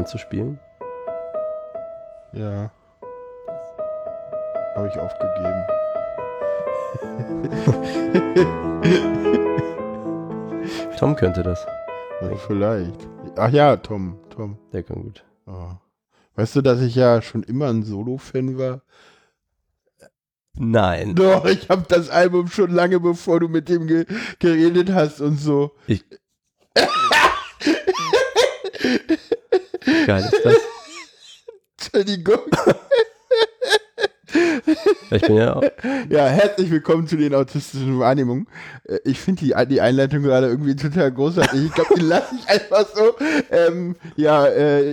Kannst du spielen? Ja. Habe ich aufgegeben. Tom könnte das. Ja, vielleicht. Ach ja, Tom. Der kann gut. Oh. Weißt du, dass ich ja schon immer ein Solo-Fan war? Nein. Doch, ich habe das Album schon lange, bevor du mit dem geredet hast und so. Geil ist das. Entschuldigung. Ich bin ja auch. Ja, herzlich willkommen zu den autistischen Wahrnehmungen. Ich finde die Einleitung gerade irgendwie total großartig. Ich glaube, die lasse ich einfach so.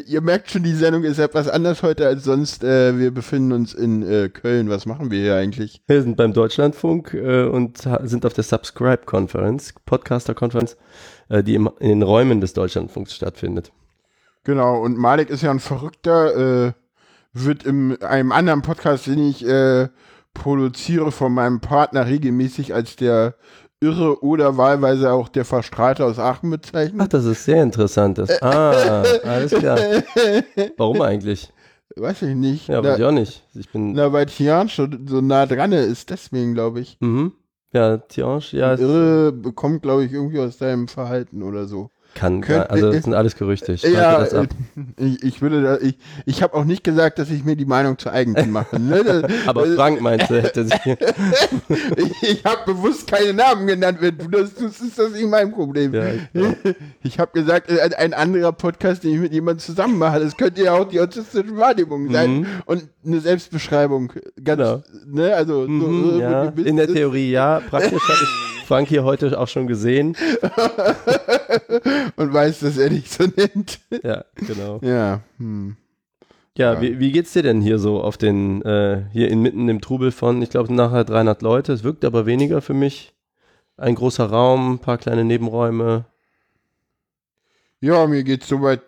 Ihr merkt schon, die Sendung ist etwas anders heute als sonst. Wir befinden uns in Köln. Was machen wir hier eigentlich? Wir sind beim Deutschlandfunk und sind auf der Subscribe-Conference, Podcaster-Konferenz, die in den Räumen des Deutschlandfunks stattfindet. Genau, und Malik ist ja ein Verrückter, wird in einem anderen Podcast, den ich produziere, von meinem Partner regelmäßig als der Irre oder wahlweise auch der Verstrahlte aus Aachen bezeichnet. Ach, das ist sehr interessant. Alles klar. Warum eigentlich? Weiß ich nicht. Ja, weiß ich auch nicht. Weil Tianche so nah dran ist, deswegen glaube ich. Mhm. Ja, Tianche, ja. Irre bekommt, glaube ich, irgendwie aus deinem Verhalten oder so. Das sind alles Gerüchte. Ich habe auch nicht gesagt, dass ich mir die Meinung zu eigen mache. Ne? Aber Frank meinst du, hätte sich... ich habe bewusst keine Namen genannt. Wenn du das tust, ist das nicht mein Problem. Ja, ich habe gesagt, ein anderer Podcast, den ich mit jemandem zusammen mache, das könnte ja auch die autistische Wahrnehmung sein. Mhm. Und eine Selbstbeschreibung. Ganz, genau. Ne? Also, so, ja. In der Theorie, ja. Praktisch habe ich Frank hier heute auch schon gesehen. Und weiß, dass er dich so nennt. Ja, genau. Ja, ja. Wie geht's dir denn hier so auf den, hier inmitten im Trubel von, ich glaube, nachher 300 Leute. Es wirkt aber weniger für mich. Ein großer Raum, ein paar kleine Nebenräume. Ja, mir geht's soweit,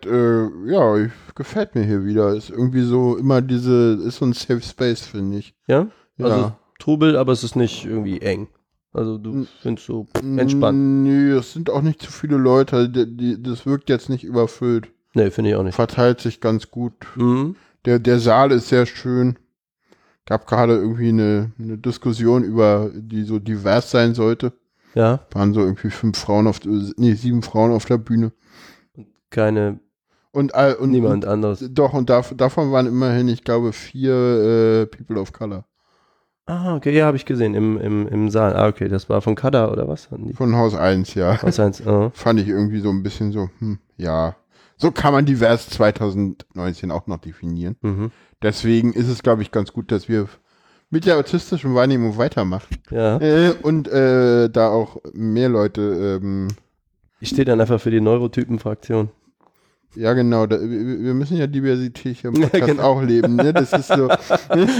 gefällt mir hier wieder. Ist irgendwie so immer ist so ein Safe Space, finde ich. Ja? Ja. Also Trubel, aber es ist nicht irgendwie eng. Also du findest so entspannt. Nee, es sind auch nicht zu viele Leute. Das wirkt jetzt nicht überfüllt. Nee, finde ich auch nicht. Verteilt sich ganz gut. Mhm. Der Saal ist sehr schön. Gab gerade irgendwie eine Diskussion über, die so divers sein sollte. Ja. Waren so irgendwie 7 Frauen auf der Bühne. Und niemand anderes. Doch, und davon waren immerhin, ich glaube, 4 People of Color. Ah, okay, ja, habe ich gesehen, im Saal. Ah, okay, das war von Kada oder was? Hatten die? Von Haus 1, ja. Haus 1, oh. Fand ich irgendwie so ein bisschen so, ja. So kann man divers 2019 auch noch definieren. Mhm. Deswegen ist es, glaube ich, ganz gut, dass wir mit der autistischen Wahrnehmung weitermachen. Ja. Und da auch mehr Leute... ich stehe dann einfach für die Neurotypen-Fraktion. Ja, genau. Wir müssen ja Diversität hier im Podcast auch leben. Ne? Das ist so.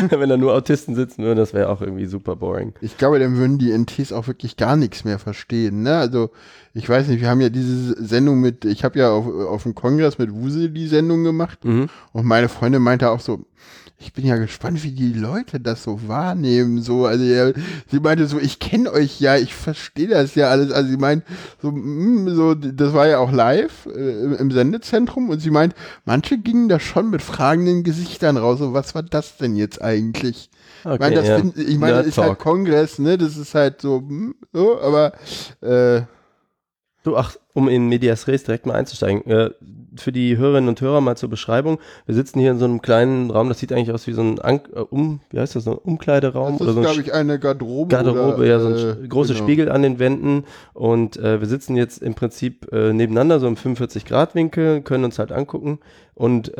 Wenn da nur Autisten sitzen würden, das wäre auch irgendwie super boring. Ich glaube, dann würden die NTs auch wirklich gar nichts mehr verstehen. Ne? Also, ich weiß nicht, wir haben ja diese Sendung ich habe ja auf dem Kongress mit Wusel die Sendung gemacht. Mhm. Und meine Freundin meinte auch so, ich bin ja gespannt, wie die Leute das so wahrnehmen. So, also ja, sie meinte so, ich kenne euch ja, ich verstehe das ja alles. Also sie meint, so, das war ja auch live im Sendezentrum und sie meint, manche gingen da schon mit fragenden Gesichtern raus. So, was war das denn jetzt eigentlich? Okay, ich meine, das ist halt Kongress, ne? Das ist halt so, aber um in Medias Res direkt mal einzusteigen, für die Hörerinnen und Hörer mal zur Beschreibung, wir sitzen hier in so einem kleinen Raum, das sieht eigentlich aus wie so ein Umkleideraum. Das ist, glaube ich, eine Garderobe. Garderobe, ja, so ein großer Spiegel an den Wänden und wir sitzen jetzt im Prinzip nebeneinander, so im 45-Grad-Winkel, können uns halt angucken und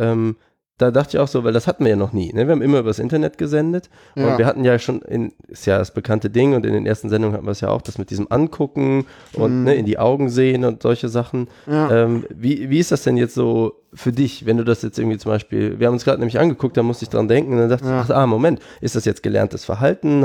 da dachte ich auch so, weil das hatten wir ja noch nie. Ne? Wir haben immer übers Internet gesendet und wir hatten ja schon, ist ja das bekannte Ding und in den ersten Sendungen hatten wir es ja auch, das mit diesem Angucken und in die Augen sehen und solche Sachen. Ja. Wie ist das denn jetzt so für dich, wenn du das jetzt irgendwie zum Beispiel, wir haben uns gerade nämlich angeguckt, da musste ich dran denken und dann dachte ich, Moment, ist das jetzt gelerntes Verhalten?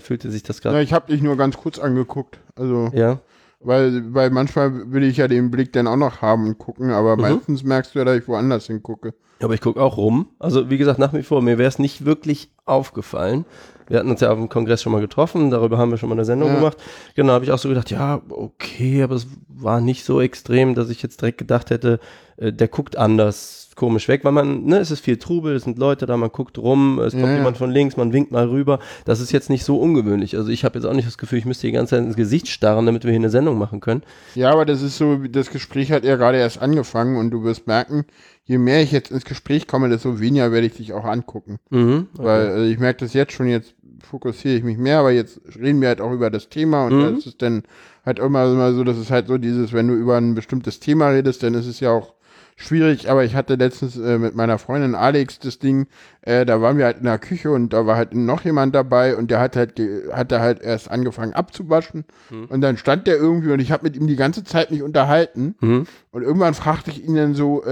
Fühlte sich das gerade? Ja, ich habe dich nur ganz kurz angeguckt. Also ja. Weil manchmal will ich ja den Blick dann auch noch haben und gucken, aber meistens merkst du ja, dass ich woanders hingucke. Aber ich gucke auch rum. Also wie gesagt, nach wie vor, mir wäre es nicht wirklich aufgefallen. Wir hatten uns ja auf dem Kongress schon mal getroffen, darüber haben wir schon mal eine Sendung gemacht. Genau, habe ich auch so gedacht, ja, okay, aber es war nicht so extrem, dass ich jetzt direkt gedacht hätte, der guckt anders komisch weg, weil man, ne, es ist viel Trubel, es sind Leute da, man guckt rum, es kommt jemand von links, man winkt mal rüber. Das ist jetzt nicht so ungewöhnlich. Also ich habe jetzt auch nicht das Gefühl, ich müsste die ganze Zeit ins Gesicht starren, damit wir hier eine Sendung machen können. Ja, aber das ist so, das Gespräch hat ja gerade erst angefangen und du wirst merken, je mehr ich jetzt ins Gespräch komme, desto weniger werde ich dich auch angucken. Mhm, okay. Weil also ich merke das jetzt schon, jetzt fokussiere ich mich mehr, aber jetzt reden wir halt auch über das Thema und das ist dann halt immer so, das ist halt so dieses, wenn du über ein bestimmtes Thema redest, dann ist es ja auch schwierig, aber ich hatte letztens mit meiner Freundin Alex das Ding, da waren wir halt in der Küche und da war halt noch jemand dabei und der hat halt hatte erst angefangen abzuwaschen und dann stand der irgendwie und ich habe mit ihm die ganze Zeit mich unterhalten und irgendwann fragte ich ihn dann so,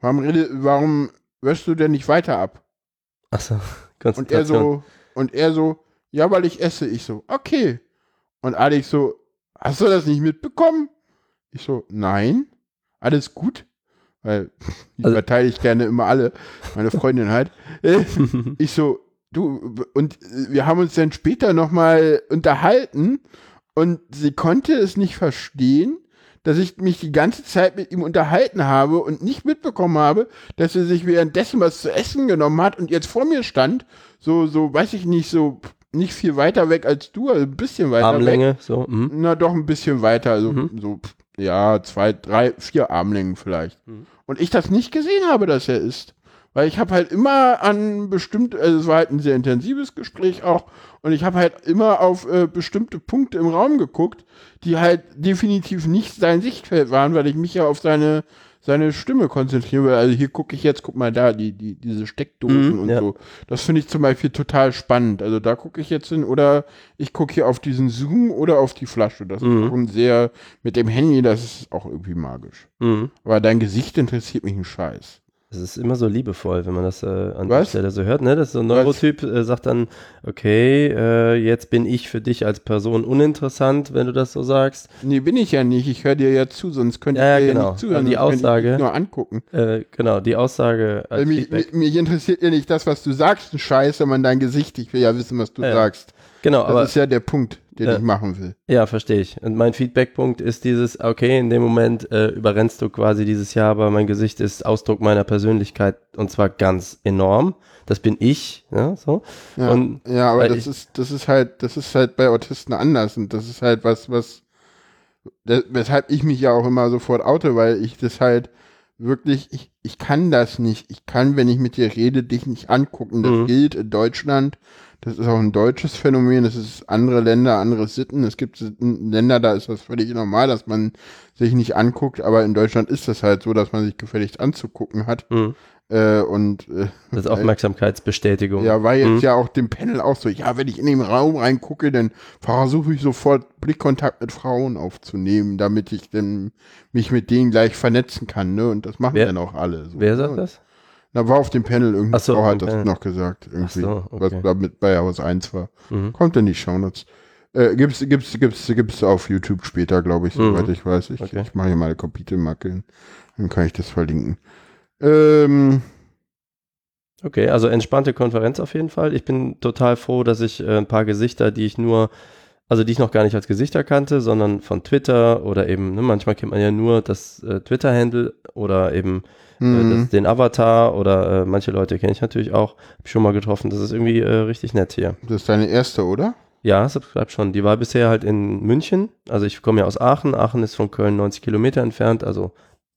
warum wäschst du denn nicht weiter ab? Ach so, Konzentration. Und er so, ja, weil ich esse. Ich so, okay. Und Alex so, hast du das nicht mitbekommen? Ich so, nein. Alles gut? Weil, die verteile ich gerne immer alle. Meine Freundin halt. Ich so, du, und wir haben uns dann später nochmal unterhalten und sie konnte es nicht verstehen, dass ich mich die ganze Zeit mit ihm unterhalten habe und nicht mitbekommen habe, dass er sich währenddessen was zu essen genommen hat und jetzt vor mir stand, so weiß ich nicht, so nicht viel weiter weg als du, also ein bisschen weiter Armlänge, weg. So. Na doch, ein bisschen weiter, also so, ja, 2, 3, 4 Armlängen vielleicht. Und ich das nicht gesehen habe, dass er isst. Weil ich habe halt immer an bestimmte, also es war halt ein sehr intensives Gespräch auch, und ich habe halt immer auf bestimmte Punkte im Raum geguckt, die halt definitiv nicht sein Sichtfeld waren, weil ich mich ja auf seine Stimme konzentrieren will. Also hier gucke ich jetzt, guck mal da, diese Steckdosen und so. Das finde ich zum Beispiel total spannend. Also da gucke ich jetzt hin oder ich gucke hier auf diesen Zoom oder auf die Flasche. Das ist schon sehr, mit dem Handy, das ist auch irgendwie magisch. Aber dein Gesicht interessiert mich einen Scheiß. Es ist immer so liebevoll, wenn man das an der Stelle so hört, ne? Das ist so ein Neurotyp, sagt dann, okay, jetzt bin ich für dich als Person uninteressant, wenn du das so sagst. Nee, bin ich ja nicht. Ich höre dir ja zu, sonst könnte ich dir ja nicht zuhören. Die Aussage, ich nur angucken. Genau, die Aussage als Feedback. Mich interessiert ja nicht das, was du sagst, ein Scheiß, sondern dein Gesicht. Ich will ja wissen, was du sagst. Genau, das ist ja der Punkt, den ich machen will. Ja, verstehe ich. Und mein Feedbackpunkt ist dieses, okay, in dem Moment überrennst du quasi dieses Jahr, aber mein Gesicht ist Ausdruck meiner Persönlichkeit und zwar ganz enorm. Das bin ich, ja, so. Ja, und, ja, aber das ist halt bei Autisten anders und das ist halt weshalb ich mich ja auch immer sofort oute, weil ich das halt wirklich, ich kann das nicht. Ich kann, wenn ich mit dir rede, dich nicht angucken. Das gilt in Deutschland. Das ist auch ein deutsches Phänomen, das ist andere Länder, andere Sitten. Es gibt Länder, da ist das völlig normal, dass man sich nicht anguckt, aber in Deutschland ist das halt so, dass man sich gefälligst anzugucken hat. Das ist Aufmerksamkeitsbestätigung. Ja, war jetzt ja auch dem Panel auch so, ja, wenn ich in den Raum reingucke, dann versuche ich sofort Blickkontakt mit Frauen aufzunehmen, damit ich dann mich mit denen gleich vernetzen kann, ne? Und das machen dann auch alle. So, wer sagt das? Da war auf dem Panel irgendwie, Frau hat das Panel noch gesagt, irgendwie, was da mit bei Haus 1 war. Kommt in die Shownotes. Gibt's auf YouTube später, glaube ich, soweit ich weiß. Ich mache hier mal eine Kapitelmarke hin, dann kann ich das verlinken. Okay, also entspannte Konferenz auf jeden Fall. Ich bin total froh, dass ich ein paar Gesichter, die ich noch gar nicht als Gesichter kannte, sondern von Twitter oder eben, ne, manchmal kennt man ja nur das Twitter-Handle oder eben den Avatar oder manche Leute kenne ich natürlich auch, habe ich schon mal getroffen, das ist irgendwie richtig nett hier. Das ist deine erste, oder? Ja, Subscribe schon, die war bisher halt in München, also ich komme ja aus Aachen, Aachen ist von Köln 90 Kilometer entfernt, also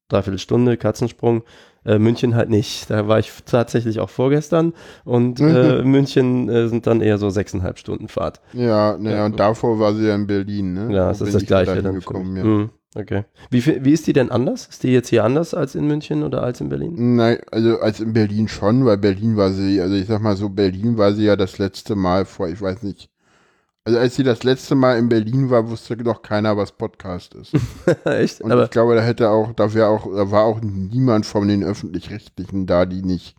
3/4 Stunde, Katzensprung, München halt nicht, da war ich tatsächlich auch vorgestern und München sind dann eher so 6,5 Stunden Fahrt. Ja, naja, und davor war sie ja in Berlin, ne? Ja, das ist das Gleiche dann gekommen, okay. Wie ist die denn anders? Ist die jetzt hier anders als in München oder als in Berlin? Nein, also als in Berlin schon, weil Berlin war sie, also ich sag mal so, Berlin war sie ja das letzte Mal vor, ich weiß nicht, also als sie das letzte Mal in Berlin war, wusste doch keiner, was Podcast ist. Echt? Und aber ich glaube, da war auch niemand von den Öffentlich-Rechtlichen da, die nicht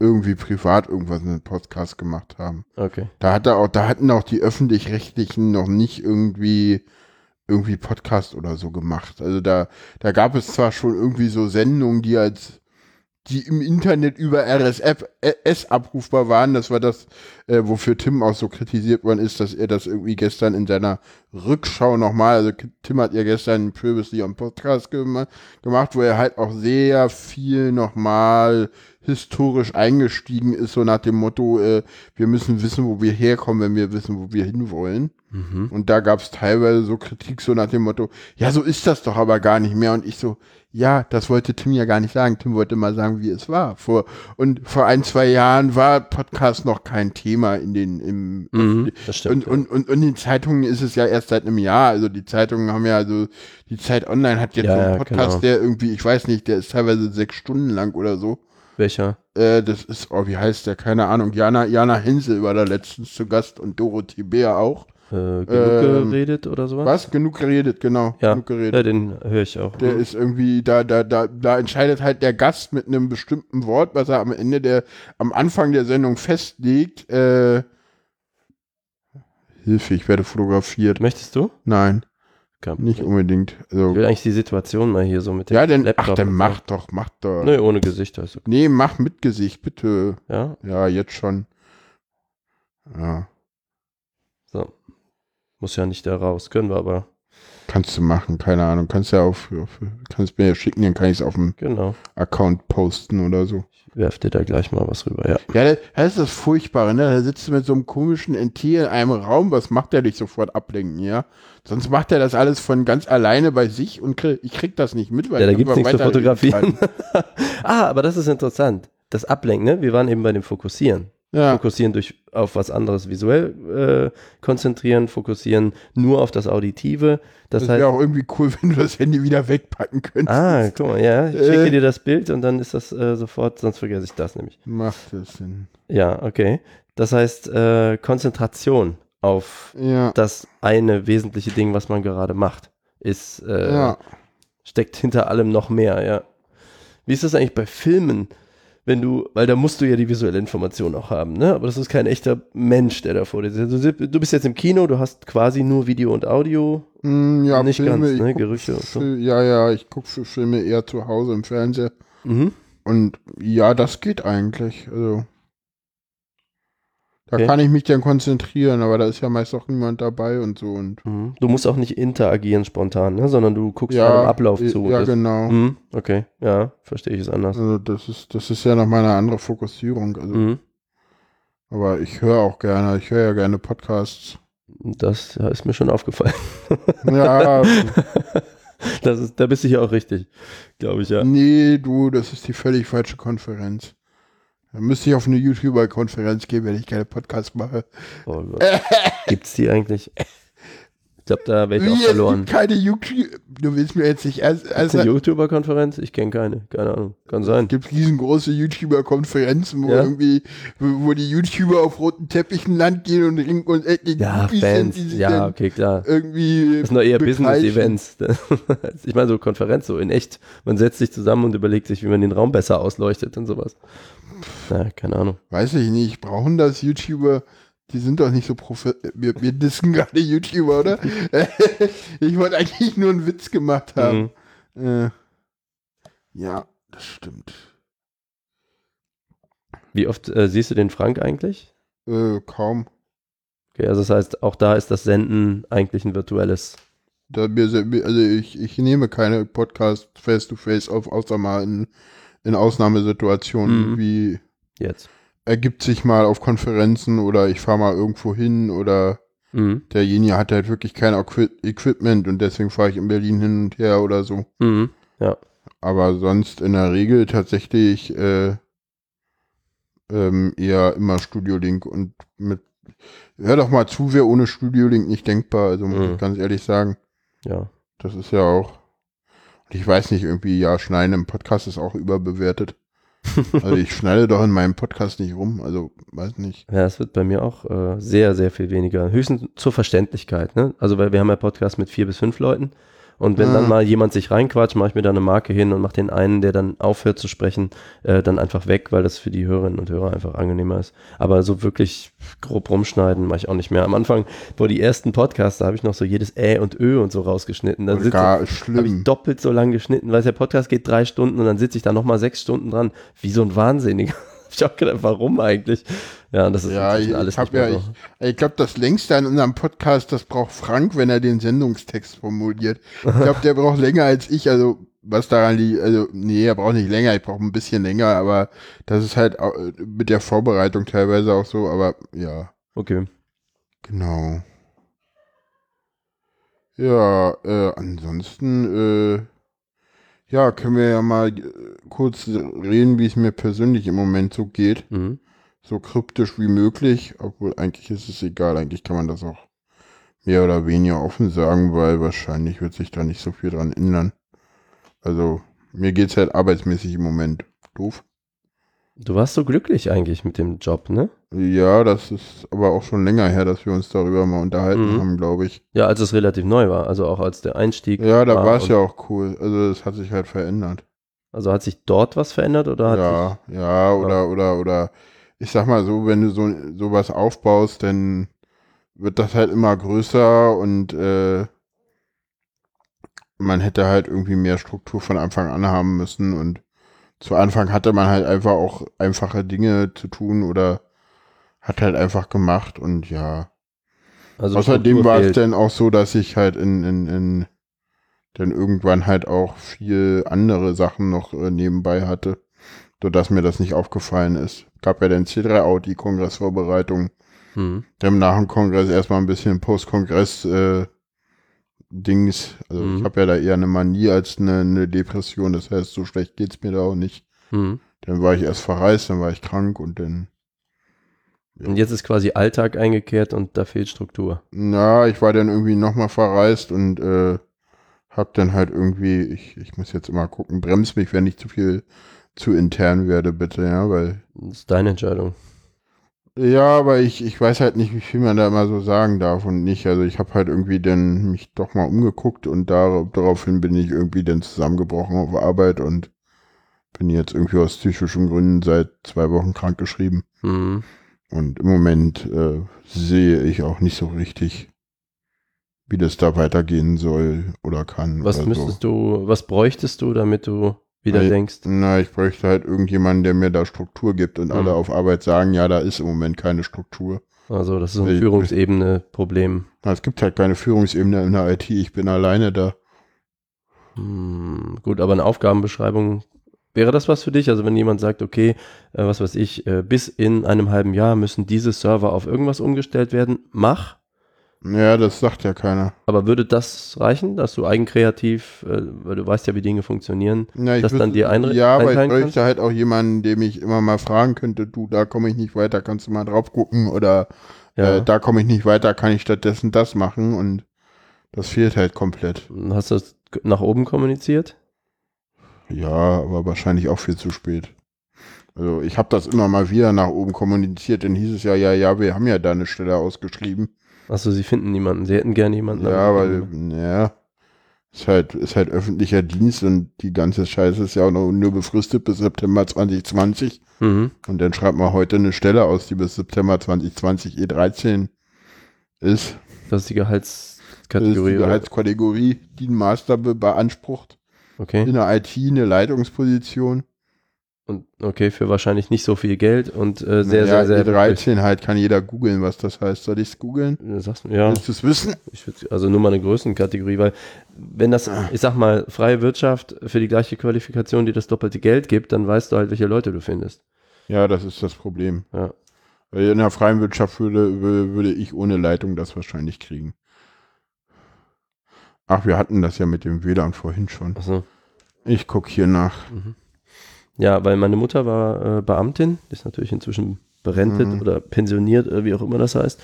irgendwie privat irgendwas in den Podcast gemacht haben. Okay. Da hatten auch die Öffentlich-Rechtlichen noch nicht irgendwie Podcast oder so gemacht. Also da gab es zwar schon irgendwie so Sendungen, die als die im Internet über RSS abrufbar waren. Das war das, wofür Tim auch so kritisiert worden ist, dass er das irgendwie gestern in seiner Rückschau nochmal, also Tim hat ja gestern einen Previously on Podcast gemacht, wo er halt auch sehr viel nochmal historisch eingestiegen ist, so nach dem Motto, wir müssen wissen, wo wir herkommen, wenn wir wissen, wo wir hinwollen. Mhm. Und da gab es teilweise so Kritik, so nach dem Motto, ja, so ist das doch aber gar nicht mehr. Und ich so, ja, das wollte Tim ja gar nicht sagen. Tim wollte mal sagen, wie es war. Vor 1-2 Jahren war Podcast noch kein Thema in den, das stimmt, und in den Zeitungen ist es ja erst seit einem Jahr. Also die Zeitungen haben ja, also die Zeit Online hat jetzt so einen Podcast, genau, der irgendwie, ich weiß nicht, der ist teilweise 6 Stunden lang oder so. Welcher? Das ist, wie heißt der? Keine Ahnung. Jana Hinsel war da letztens zu Gast und Dorothee Bär auch. Genug geredet oder sowas? Was? Genug geredet, genau. Ja, Genug geredet. Ja, den höre ich auch. Der ist irgendwie, da entscheidet halt der Gast mit einem bestimmten Wort, was er am Anfang der Sendung festlegt. Hilfe, ich werde fotografiert. Möchtest du? Nein. Nicht unbedingt. Also, ich will eigentlich die Situation mal hier so mit dem Laptop. Ach, dann mach doch. Nee, ohne Gesicht. Also. Nee, mach mit Gesicht, bitte. Ja? Ja, jetzt schon. Ja. So. Muss ja nicht da raus, können wir aber. Kannst du machen, keine Ahnung. Kannst ja kannst mir ja schicken, dann kann ich es auf dem Account posten oder so. Ich werf dir da gleich mal was rüber, ja. Ja, das ist das Furchtbare, ne? Da sitzt du mit so einem komischen NT in einem Raum, was macht der dich sofort ablenken, ja? Sonst macht er das alles von ganz alleine bei sich und ich krieg das nicht mit, weil ja, da gibt's nichts zu fotografieren. Aber das ist interessant. Das Ablenken, ne? Wir waren eben bei dem Fokussieren. Ja. Fokussieren auf was anderes visuell konzentrieren, fokussieren nur auf das Auditive. Das wäre auch irgendwie cool, wenn du das Handy wieder wegpacken könntest. Ah, guck mal, ja. Ich schicke dir das Bild und dann ist das sofort, sonst vergesse ich das nämlich. Macht das Sinn. Ja, okay. Das heißt, Konzentration auf das eine wesentliche Ding, was man gerade macht, ist steckt hinter allem noch mehr, ja. Wie ist das eigentlich bei Filmen? Weil da musst du ja die visuelle Information auch haben, ne? Aber das ist kein echter Mensch, der da vor dir sitzt. Du bist jetzt im Kino, du hast quasi nur Video und Audio. Ja, nicht Filme, ganz, ne? Gerüche und so. Ja, ich gucke für Filme eher zu Hause im Fernseher. Mhm. Und ja, das geht eigentlich. Also, da kann ich mich dann konzentrieren, aber da ist ja meist auch niemand dabei und so. Du musst auch nicht interagieren spontan, ne? Sondern du guckst einem Ablauf zu. Ja, genau. Okay, ja, verstehe ich es anders. Also das ist ja nochmal eine andere Fokussierung. Also. Aber ich höre ja gerne Podcasts. Das ist mir schon aufgefallen. Ja. Da bist du ja auch richtig, glaube ich, ja. Nee, das ist die völlig falsche Konferenz. Dann müsste ich auf eine YouTuber-Konferenz gehen, wenn ich keine Podcasts mache. Oh Gott. Gibt's die eigentlich? Ich glaube, da wäre ich auch verloren. Es gibt keine YouTuber. Du willst mir jetzt nicht eine YouTuber-Konferenz? Ich kenne keine. Keine Ahnung. Kann sein. Es gibt riesengroße YouTuber-Konferenzen, wo die YouTuber auf roten Teppichen Land gehen und Ring und Ecken. Ja, Fans. Ja, okay, klar. Irgendwie das sind doch eher Business-Events. Ich meine, so Konferenz, so in echt. Man setzt sich zusammen und überlegt sich, wie man den Raum besser ausleuchtet und sowas. Ja, keine Ahnung. Weiß ich nicht. Brauchen das YouTuber? Die sind doch nicht so wir dissen gerade YouTuber, oder? Ich wollte eigentlich nur einen Witz gemacht haben. Ja, das stimmt. Wie oft siehst du den Frank eigentlich? Kaum. Okay, also das heißt, auch da ist das Senden eigentlich ein virtuelles. Also ich nehme keine Podcasts face-to-face auf, außer mal in Ausnahmesituationen wie jetzt. Ergibt sich mal auf Konferenzen oder ich fahre mal irgendwo hin oder derjenige hat halt wirklich kein Equipment und deswegen fahre ich in Berlin hin und her oder so. Ja. Aber sonst in der Regel tatsächlich eher immer Studio Link und hör doch mal zu, wäre ohne Studio Link nicht denkbar, also muss ich ganz ehrlich sagen. Ja. Das ist ja auch, ich weiß nicht, irgendwie, schneiden im Podcast ist auch überbewertet. Also ich schneide doch in meinem Podcast nicht rum, also weiß nicht. Ja, es wird bei mir auch sehr, sehr viel weniger. Höchstens zur Verständlichkeit, ne? Also weil wir haben ja Podcasts mit 4 bis 5 Leuten Und wenn dann mal jemand sich reinquatscht, mache ich mir da eine Marke hin und mache den einen, der dann aufhört zu sprechen, dann einfach weg, weil das für die Hörerinnen und Hörer einfach angenehmer ist. Aber so wirklich grob rumschneiden mache ich auch nicht mehr. Am Anfang, boah, die ersten Podcasts, da habe ich noch so jedes Ä und Ö und so rausgeschnitten. Dann habe ich doppelt so lang geschnitten, weil der Podcast geht 3 Stunden und dann sitze ich da nochmal 6 Stunden dran. Wie so ein Wahnsinniger. Ich habe gedacht, warum eigentlich? Ja, das ist inzwischen alles nicht mehr so. Ich glaube, das längste an unserem Podcast, das braucht Frank, wenn er den Sendungstext formuliert. Ich glaube, der braucht länger als ich, also was daran liegt, also nee, er braucht nicht länger, ich brauche ein bisschen länger, aber das ist halt mit der Vorbereitung teilweise auch so, aber ja. Okay. Genau. Ja, ansonsten, ja, können wir ja mal kurz reden, wie es mir persönlich im Moment so geht. Mhm. So kryptisch wie möglich, obwohl eigentlich ist es egal, eigentlich kann man das auch mehr oder weniger offen sagen, weil wahrscheinlich wird sich da nicht so viel dran ändern. Also mir geht es halt arbeitsmäßig im Moment doof. Du warst so glücklich eigentlich mit dem Job, ne? Ja, das ist aber auch schon länger her, dass wir uns darüber mal unterhalten haben, glaube ich. Ja, als es relativ neu war, also auch als der Einstieg war. Ja, da war es ja auch cool, also das hat sich halt verändert. Also hat sich dort was verändert oder hat sich... Ja, oder ich sag mal so, wenn du sowas aufbaust, dann wird das halt immer größer und man hätte halt irgendwie mehr Struktur von Anfang an haben müssen und zu Anfang hatte man halt einfach auch einfache Dinge zu tun oder hat halt einfach gemacht und ja. Also außerdem war es dann auch so, dass ich halt in dann irgendwann halt auch viel andere Sachen noch nebenbei hatte, sodass mir das nicht aufgefallen ist. Gab ja den C3-Out, die Kongressvorbereitung. Dann nach dem Kongress erstmal ein bisschen Postkongress Dings, also ich habe ja da eher eine Manie als eine Depression, das heißt, so schlecht geht's mir da auch nicht. Dann war ich erst verreist, dann war ich krank und dann... Ja. Und jetzt ist quasi Alltag eingekehrt und da fehlt Struktur. Na, ich war dann irgendwie nochmal verreist und hab dann halt irgendwie, ich muss jetzt immer gucken, bremst mich, wenn ich zu intern werde, bitte, ja, weil... Das ist deine Entscheidung. Ja, aber ich weiß halt nicht, wie viel man da immer so sagen darf und nicht. Also ich habe halt irgendwie dann mich doch mal umgeguckt und daraufhin bin ich irgendwie dann zusammengebrochen auf Arbeit und bin jetzt irgendwie aus psychischen Gründen seit 2 Wochen krankgeschrieben. Und im Moment sehe ich auch nicht so richtig, wie das da weitergehen soll oder kann. Was bräuchtest du, damit du wieder denkst? Na, ich bräuchte halt irgendjemanden, der mir da Struktur gibt und alle auf Arbeit sagen, ja, da ist im Moment keine Struktur. Also das ist ein Führungsebene-Problem. Es gibt halt keine Führungsebene in der IT, ich bin alleine da. Gut, aber eine Aufgabenbeschreibung, wäre das was für dich? Also wenn jemand sagt, okay, was weiß ich, bis in einem halben Jahr müssen diese Server auf irgendwas umgestellt werden, mach. Ja, das sagt ja keiner. Aber würde das reichen, dass du eigenkreativ, weil du weißt ja, wie Dinge funktionieren, dann dir einrichten kannst? Ja, aber ich bräuchte halt auch jemanden, dem ich immer mal fragen könnte, du, da komme ich nicht weiter, kannst du mal drauf gucken oder da komme ich nicht weiter, kann ich stattdessen das machen und das fehlt halt komplett. Hast du das nach oben kommuniziert? Ja, aber wahrscheinlich auch viel zu spät. Also ich habe das immer mal wieder nach oben kommuniziert, dann hieß es ja, wir haben ja da eine Stelle ausgeschrieben. Achso, sie finden niemanden, sie hätten gerne jemanden. Ja, aber, ist halt öffentlicher Dienst und die ganze Scheiße ist ja auch nur befristet bis September 2020. Und dann schreibt man heute eine Stelle aus, die bis September 2020 E13 ist. Das ist die Gehaltskategorie. Das ist die Gehaltskategorie, die ein Master beansprucht. Okay. In der IT eine Leitungsposition. Und okay, für wahrscheinlich nicht so viel Geld und sehr E13 halt, kann jeder googeln, was das heißt. Soll ich es googeln? Sagst du, ja. Willst du es wissen? Also nur mal eine Größenkategorie, weil wenn das, ich sag mal, freie Wirtschaft für die gleiche Qualifikation, die das doppelte Geld gibt, dann weißt du halt, welche Leute du findest. Ja, das ist das Problem. Ja. In der freien Wirtschaft würde ich ohne Leitung das wahrscheinlich kriegen. Ach, wir hatten das ja mit dem WLAN vorhin schon. Ach so. Ich gucke hier nach. Ja, weil meine Mutter war Beamtin, ist natürlich inzwischen berentet oder pensioniert, wie auch immer das heißt.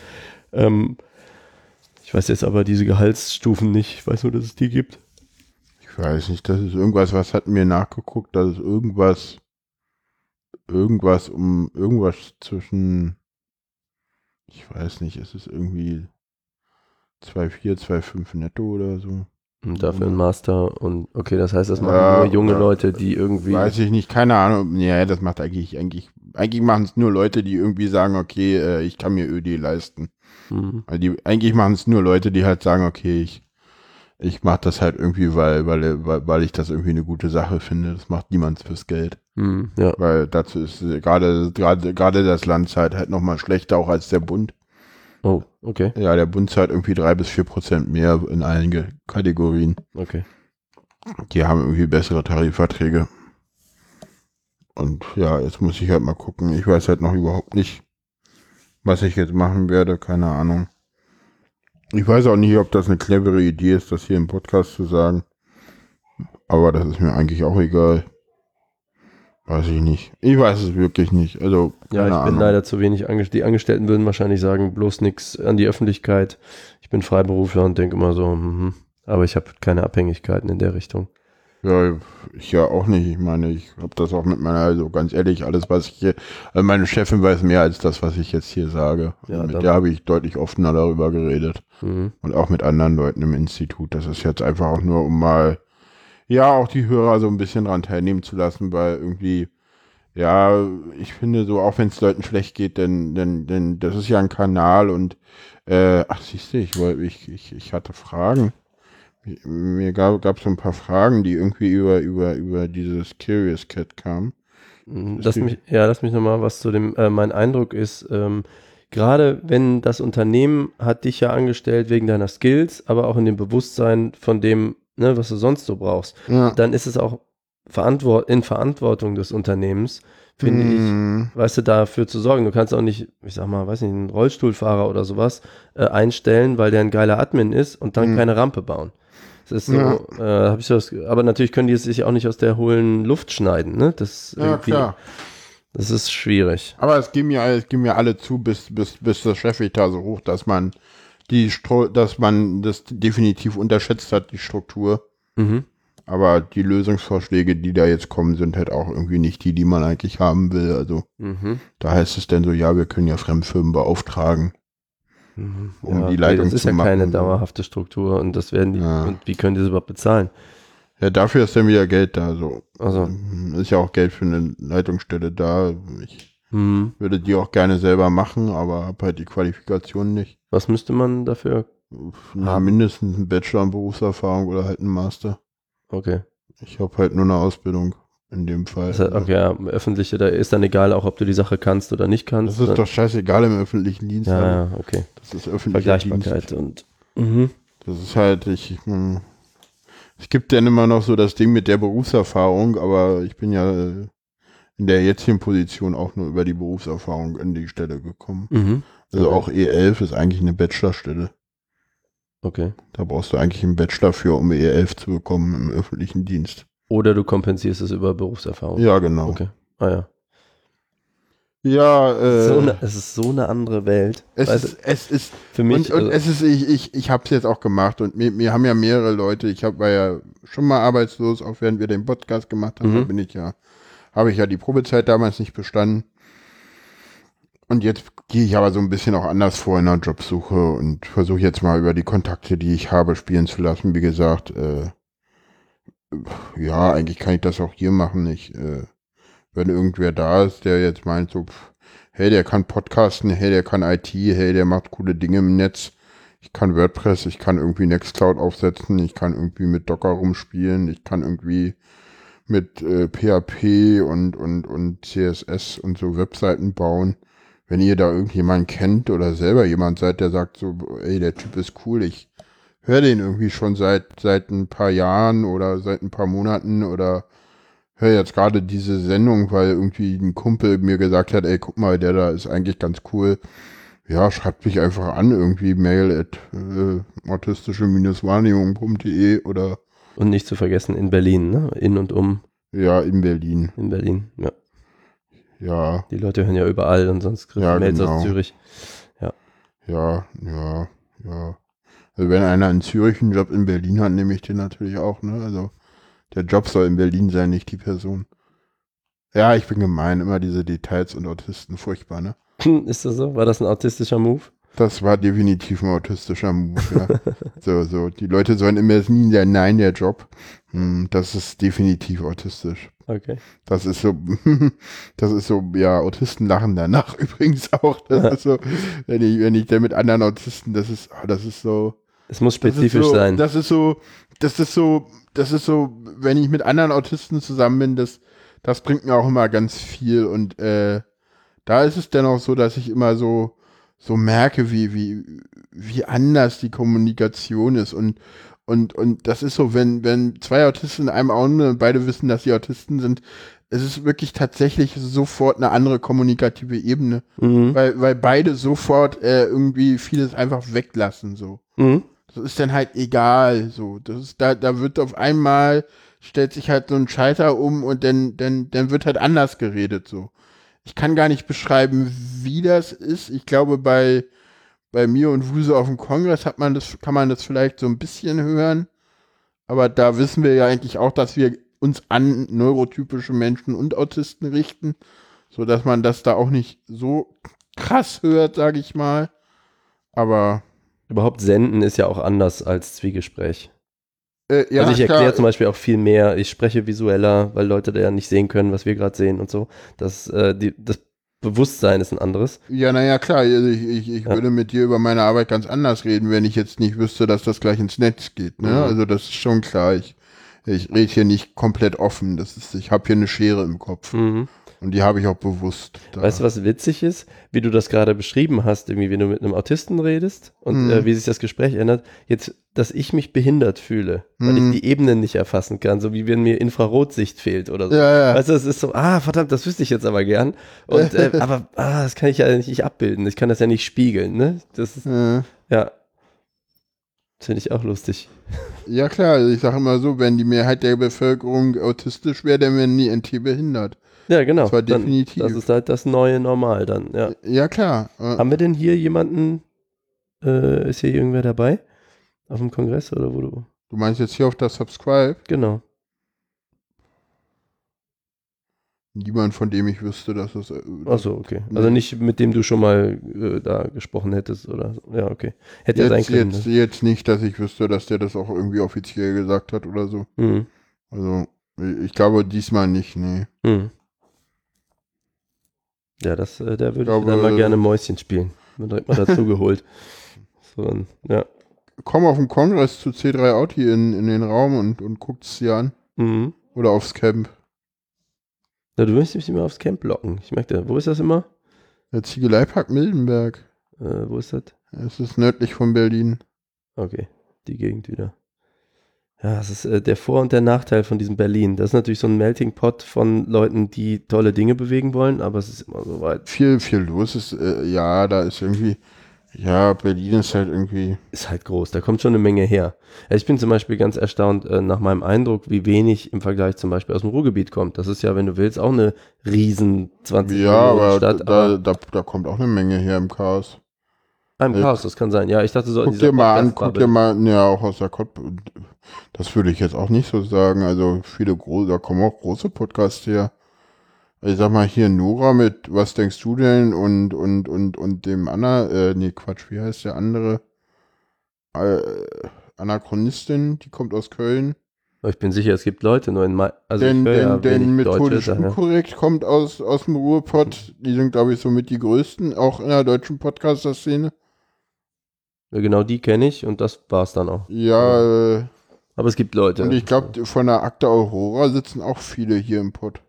Ich weiß jetzt aber diese Gehaltsstufen nicht. Ich weiß nur, dass es die gibt. Ich weiß nicht, das ist irgendwas, was hatten wir nachgeguckt, das ist irgendwas zwischen, ich weiß nicht, es ist irgendwie 2,4, 2,5 netto oder so. Dafür ein Master und okay, das heißt, das machen nur junge Leute, die irgendwie... Weiß ich nicht, keine Ahnung. Ja, das macht eigentlich machen es nur Leute, die irgendwie sagen, okay, ich kann mir ÖD leisten. Mhm. Also eigentlich machen es nur Leute, die halt sagen, okay, ich mache das halt irgendwie, weil ich das irgendwie eine gute Sache finde. Das macht niemand fürs Geld. Mhm, ja. Weil dazu ist gerade das Land halt nochmal schlechter, auch als der Bund. Oh, okay. Ja, der Bund zahlt irgendwie 3-4% mehr in allen Kategorien. Okay. Die haben irgendwie bessere Tarifverträge. Und ja, jetzt muss ich halt mal gucken. Ich weiß halt noch überhaupt nicht, was ich jetzt machen werde. Keine Ahnung. Ich weiß auch nicht, ob das eine clevere Idee ist, das hier im Podcast zu sagen. Aber das ist mir eigentlich auch egal. Weiß ich nicht. Ich weiß es wirklich nicht. Also, ja, ich bin leider zu wenig angestellt. Die Angestellten würden wahrscheinlich sagen, bloß nichts an die Öffentlichkeit. Ich bin Freiberufler und denke immer so, aber ich habe keine Abhängigkeiten in der Richtung. Ja, ich ja auch nicht. Ich meine, ich habe das auch mit meiner, also ganz ehrlich, alles, was ich hier, also meine Chefin weiß mehr als das, was ich jetzt hier sage. Ja, mit der habe ich deutlich offener darüber geredet. Mhm. Und auch mit anderen Leuten im Institut. Das ist jetzt einfach auch nur, um mal auch die Hörer so ein bisschen dran teilnehmen zu lassen, weil irgendwie, ja, ich finde so, auch wenn es Leuten schlecht geht, denn das ist ja ein Kanal und, siehst du, ich hatte Fragen. Mir gab es so ein paar Fragen, die irgendwie über dieses Curious Cat kamen. Lass mich nochmal was zu dem, mein Eindruck ist, gerade wenn das Unternehmen hat dich ja angestellt wegen deiner Skills, aber auch in dem Bewusstsein von dem, was du sonst so brauchst, dann ist es auch in Verantwortung des Unternehmens, finde ich, weißt du, dafür zu sorgen. Du kannst auch nicht, ich sag mal, weiß nicht, einen Rollstuhlfahrer oder sowas einstellen, weil der ein geiler Admin ist und dann keine Rampe bauen. Das ist so, habe ich das, aber natürlich können die es sich auch nicht aus der hohlen Luft schneiden, ne? Das irgendwie, klar. Das ist schwierig. Aber es geben mir alle zu, bis das Chefich da so hoch, dass man das definitiv unterschätzt hat, die Struktur. Mhm. Aber die Lösungsvorschläge, die da jetzt kommen, sind halt auch irgendwie nicht die man eigentlich haben will. Also da heißt es dann so, ja, wir können ja Fremdfirmen beauftragen, um die Leitung zu machen. Das ist ja keine dauerhafte Struktur und das werden die, und wie können die das überhaupt bezahlen? Ja, dafür ist dann wieder Geld da. Also ist ja auch Geld für eine Leitungsstelle da. Ich würde die auch gerne selber machen, aber habe halt die Qualifikation nicht. Was müsste man dafür? Mindestens einen Bachelor in Berufserfahrung oder halt einen Master. Okay. Ich habe halt nur eine Ausbildung in dem Fall. Das heißt, okay, ja, öffentliche, da ist dann egal, auch ob du die Sache kannst oder nicht kannst. Das ist doch scheißegal im öffentlichen Dienst. Ja, okay. Das ist öffentlicher Dienst. Vergleichbarkeit und das ist halt, es gibt dann immer noch so das Ding mit der Berufserfahrung, aber ich bin ja in der jetzigen Position auch nur über die Berufserfahrung an die Stelle gekommen. Mhm. Also auch E11 ist eigentlich eine Bachelorstelle. Okay. Da brauchst du eigentlich einen Bachelor für, um E11 zu bekommen im öffentlichen Dienst. Oder du kompensierst es über Berufserfahrung. Ja, genau. Okay. Ah ja. Ja, es ist so eine andere Welt. Es ist für mich. Und es ist, ich hab's jetzt auch gemacht und mir haben ja mehrere Leute, war ja schon mal arbeitslos, auch während wir den Podcast gemacht haben, habe ich ja die Probezeit damals nicht bestanden. Und jetzt gehe ich aber so ein bisschen auch anders vor in der Jobsuche und versuche jetzt mal über die Kontakte, die ich habe, spielen zu lassen. Wie gesagt, eigentlich kann ich das auch hier machen. Wenn irgendwer da ist, der jetzt meint so, hey, der kann podcasten, hey, der kann IT, hey, der macht coole Dinge im Netz. Ich kann WordPress, ich kann irgendwie Nextcloud aufsetzen, ich kann irgendwie mit Docker rumspielen, ich kann irgendwie mit PHP und CSS und so Webseiten bauen. Wenn ihr da irgendjemanden kennt oder selber jemand seid, der sagt so, ey, der Typ ist cool, ich höre den irgendwie schon seit ein paar Jahren oder seit ein paar Monaten oder höre jetzt gerade diese Sendung, weil irgendwie ein Kumpel mir gesagt hat, ey, guck mal, der da ist eigentlich ganz cool. Ja, schreibt mich einfach an, irgendwie mail@autistische-wahrnehmung.de oder... Und nicht zu vergessen, in Berlin, ne? In und um... Ja, in Berlin. In Berlin, ja. Ja. Die Leute hören ja überall und sonst kriegen Mails aus Zürich. Ja. Also wenn einer in Zürich einen Job in Berlin hat, nehme ich den natürlich auch, ne? Also der Job soll in Berlin sein, nicht die Person. Ja, ich bin gemein, immer diese Details und Autisten, furchtbar, ne? Ist das so? War das ein autistischer Move? Das war definitiv ein autistischer Move, ja. So, die Leute sollen immer das nie sagen, nein, der Job. Das ist definitiv autistisch. Okay. Das ist so, ja, Autisten lachen danach übrigens auch. Das ist so, wenn ich dann mit anderen Autisten, das ist so. Es muss spezifisch sein. Das ist so, wenn ich mit anderen Autisten zusammen bin, das bringt mir auch immer ganz viel und da ist es dann auch so, dass ich immer so merke, wie anders die Kommunikation ist und das ist so, wenn zwei Autisten in einem Augen und beide wissen, dass sie Autisten sind, es ist wirklich tatsächlich sofort eine andere kommunikative Ebene, weil beide sofort irgendwie vieles einfach weglassen, so. Mhm. Das ist dann halt egal, so. Das ist, da wird auf einmal, stellt sich halt so ein Schalter um und dann wird halt anders geredet, so. Ich kann gar nicht beschreiben, wie das ist. Ich glaube, bei mir und Wusel auf dem Kongress kann man das vielleicht so ein bisschen hören. Aber da wissen wir ja eigentlich auch, dass wir uns an neurotypische Menschen und Autisten richten, sodass man das da auch nicht so krass hört, sage ich mal. Aber überhaupt senden ist ja auch anders als Zwiegespräch. Ja, also ich erkläre zum Beispiel auch viel mehr, ich spreche visueller, weil Leute da ja nicht sehen können, was wir gerade sehen und so. Das Bewusstsein ist ein anderes. Ja, naja, klar, ich würde mit dir über meine Arbeit ganz anders reden, wenn ich jetzt nicht wüsste, dass das gleich ins Netz geht. Ne? Mhm. Also das ist schon klar, ich rede hier nicht komplett offen, ich habe hier eine Schere im Kopf. Mhm. Und die habe ich auch bewusst. Da. Weißt du, was witzig ist? Wie du das gerade beschrieben hast, irgendwie, wenn du mit einem Autisten redest und wie sich das Gespräch ändert, jetzt, dass ich mich behindert fühle, weil ich die Ebenen nicht erfassen kann, so wie wenn mir Infrarotsicht fehlt oder so. Ja, ja. Weißt du, es ist so, verdammt, das wüsste ich jetzt aber gern. Und, aber das kann ich ja nicht abbilden, ich kann das ja nicht spiegeln, ne? Das ist, ja. Das finde ich auch lustig. Ja klar, also ich sage immer so, wenn die Mehrheit der Bevölkerung autistisch wäre, dann wären die NT behindert. Ja, genau. Das war definitiv. Das ist halt das neue Normal dann, ja. Ja, klar. Haben wir denn hier jemanden, ist hier irgendwer dabei? Auf dem Kongress oder wo du? Du meinst jetzt hier auf das Subscribe? Genau. Niemand, von dem ich wüsste, dass das. Achso, okay. Also nicht, mit dem du schon mal da gesprochen hättest oder so. Ja, okay. Hätte jetzt, ja sein können. Jetzt nicht, dass ich wüsste, dass der das auch irgendwie offiziell gesagt hat oder so. Mhm. Also, ich glaube diesmal nicht, nee. Mhm. Ja, da würde ich dann mal gerne Mäuschen spielen. Wird direkt mal dazu geholt. So, ja. Komm auf den Kongress zu C3 Auti in den Raum und guckt es dir an. Mhm. Oder aufs Camp. Ja, du willst mich immer aufs Camp locken. Ich merke, wo ist das immer? Der Ziegeleipark Mildenberg. Wo ist das? Es ist nördlich von Berlin. Okay, die Gegend wieder. Ja, das ist der Vor- und der Nachteil von diesem Berlin. Das ist natürlich so ein Melting Pot von Leuten, die tolle Dinge bewegen wollen, aber es ist immer so weit. Viel, viel los ist, ja, da ist irgendwie, ja, Berlin ist halt irgendwie. Ist halt groß, da kommt schon eine Menge her. Ich bin zum Beispiel ganz erstaunt nach meinem Eindruck, wie wenig im Vergleich zum Beispiel aus dem Ruhrgebiet kommt. Das ist ja, wenn du willst, auch eine riesen 20 Millionen Stadt. Ja, aber da kommt auch eine Menge her im Chaos. Ein Chaos, das kann sein. Ja, ich dachte so. Guck dir mal an, ja, auch aus der das würde ich jetzt auch nicht so sagen. Also viele große, da kommen auch große Podcasts her. Ich sag mal hier Nora mit Was denkst du denn und dem wie heißt der andere? Anachronistin, die kommt aus Köln. Ich bin sicher, es gibt Leute, nur in also denn methodisch unkorrekt kommt aus dem Ruhrpott. Die sind, glaube ich, somit die größten, auch in der deutschen Podcaster-Szene. Ja, genau, die kenne ich und das war's dann auch. Ja. Aber es gibt Leute. Und ich glaube, von der Akte Aurora sitzen auch viele hier im Pott.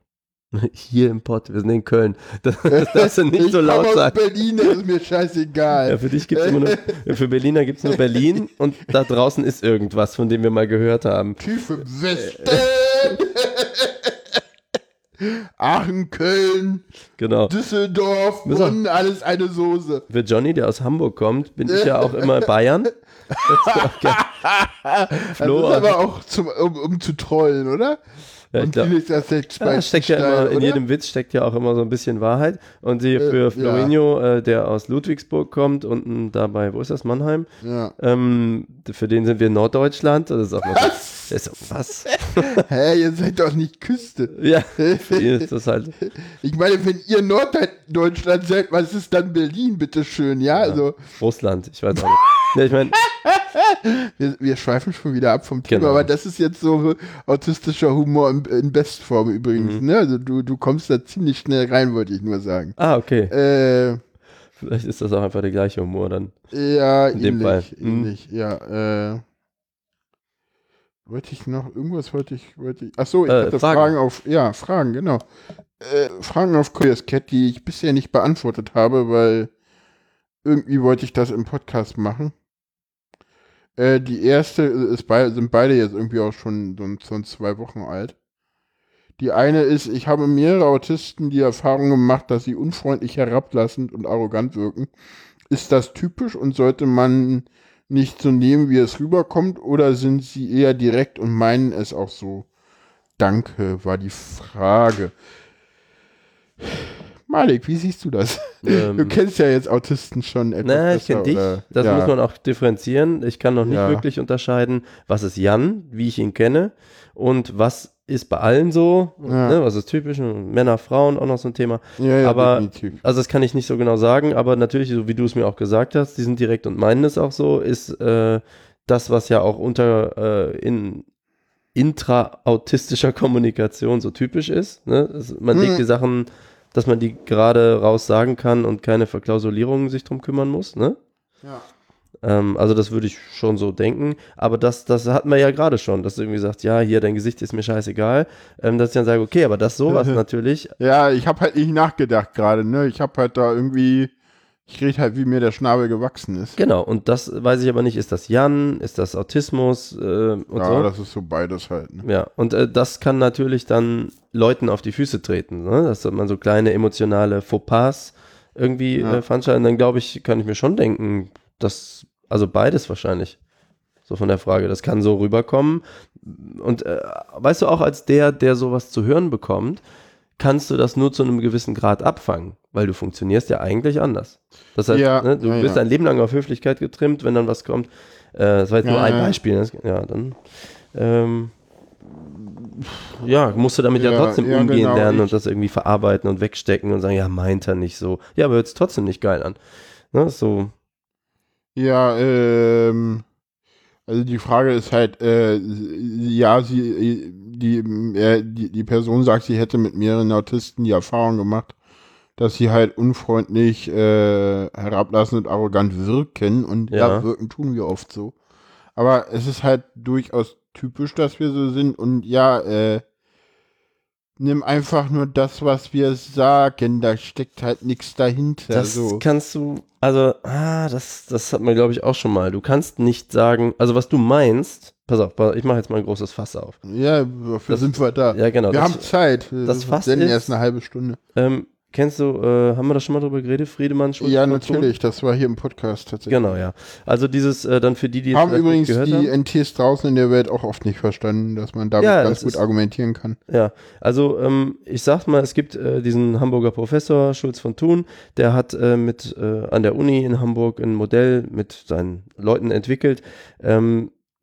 Hier im Pott, wir sind in Köln. Das darfst du nicht so laut sagen. Für Berliner ist mir scheißegal. Ja, für dich gibt's immer nur, für Berliner gibt es nur Berlin und da draußen ist irgendwas, von dem wir mal gehört haben. Tiefe Westen! Aachen, Köln, genau. Düsseldorf und alles eine Soße. Für Johnny, der aus Hamburg kommt, bin ich ja auch immer in Bayern. Okay. Flo, das ist aber auch um zu trollen, oder? Ja, und das steckt ja immer, oder? In jedem Witz steckt ja auch immer so ein bisschen Wahrheit. Und sie für Florinho, der aus Ludwigsburg kommt, unten dabei, wo ist das, Mannheim? Ja. Für den sind wir in Norddeutschland. Das ist auch was? Das ist auch was? Hä, ihr seid doch nicht Küste. Ja, für ihn ist das halt. Ich meine, wenn ihr Norddeutschland seid, was ist dann Berlin, bitteschön, ja? Ja, also Russland, ich weiß auch nicht. Ja, ich meine, wir schweifen schon wieder ab vom Thema, genau. Aber das ist jetzt so autistischer Humor in Bestform übrigens. Mhm. Ne? Also du kommst da ziemlich schnell rein, wollte ich nur sagen. Ah, okay. Vielleicht ist das auch einfach der gleiche Humor dann. Ja, ähnlich, ja. Wollte ich noch irgendwas? Achso, ich hatte Fragen auf. Ja, Fragen, genau. Fragen auf Curious Cat, die ich bisher nicht beantwortet habe, weil irgendwie wollte ich das im Podcast machen. Die erste sind beide jetzt irgendwie auch schon so 2 Wochen alt. Die eine ist, ich habe mehrere Autisten die Erfahrung gemacht, dass sie unfreundlich, herablassend und arrogant wirken. Ist das typisch und sollte man nicht so nehmen, wie es rüberkommt, oder sind sie eher direkt und meinen es auch so? Danke, war die Frage. Malik, wie siehst du das? Du kennst ja jetzt Autisten schon etwas. Na, ich kenne dich. Das muss man auch differenzieren. Ich kann noch nicht wirklich unterscheiden, was ist Jan, wie ich ihn kenne, und was ist bei allen so, ne, was ist typisch, Männer, Frauen, auch noch so ein Thema. Ja, aber definitiv. Also das kann ich nicht so genau sagen, aber natürlich, so wie du es mir auch gesagt hast, die sind direkt und meinen es auch so, ist das, was ja auch unter in intraautistischer Kommunikation so typisch ist. Ne? Man legt die Sachen, dass man die gerade raus sagen kann und keine Verklausulierungen sich drum kümmern muss, ne? Ja. Also das würde ich schon so denken, aber das hatten wir ja gerade schon, dass du irgendwie sagst, ja, hier, dein Gesicht ist mir scheißegal, dass ich dann sage, okay, aber das sowas natürlich. Ja, ich habe halt nicht nachgedacht gerade, ne? Ich habe halt da irgendwie, ich rede halt, wie mir der Schnabel gewachsen ist. Genau, und das weiß ich aber nicht, ist das Jan, ist das Autismus und ja, so? Ja, das ist so beides halt. Ne? Ja, und das kann natürlich dann Leuten auf die Füße treten, ne? Dass man so kleine emotionale Fauxpas irgendwie veranstalten, dann glaube ich, kann ich mir schon denken, dass, also beides wahrscheinlich, so von der Frage, das kann so rüberkommen. Und weißt du, auch als der sowas zu hören bekommt, kannst du das nur zu einem gewissen Grad abfangen, weil du funktionierst ja eigentlich anders. Das heißt, du bist dein Leben lang auf Höflichkeit getrimmt, wenn dann was kommt. Das war jetzt nur ein Beispiel. Ne? Ja, dann musst du damit ja trotzdem umgehen lernen und das irgendwie verarbeiten und wegstecken und sagen, ja, meint er nicht so. Ja, aber hört es trotzdem nicht geil an. Ne? So. Ja, also die Frage ist halt, die Person sagt, sie hätte mit mehreren Autisten die Erfahrung gemacht, dass sie halt unfreundlich, herablassend und arrogant wirken. Und wirken tun wir oft so. Aber es ist halt durchaus typisch, dass wir so sind. Und nimm einfach nur das, was wir sagen. Da steckt halt nichts dahinter. Das kannst du, also, das hat man, glaube ich, auch schon mal. Du kannst nicht sagen, also was du meinst, pass auf, ich mache jetzt mal ein großes Fass auf. Ja, dafür sind wir da. Ja, genau. Wir haben Zeit. Das Fass ist erst eine halbe Stunde. Kennst du, haben wir da schon mal drüber geredet, Friedemann? Ja, natürlich, das war hier im Podcast tatsächlich. Genau, ja. Also dieses, dann für die haben übrigens die NTs draußen in der Welt auch oft nicht verstanden, dass man damit ganz gut argumentieren kann. Ja, also ich sag mal, es gibt diesen Hamburger Professor Schulz von Thun, der hat an der Uni in Hamburg ein Modell mit seinen Leuten entwickelt.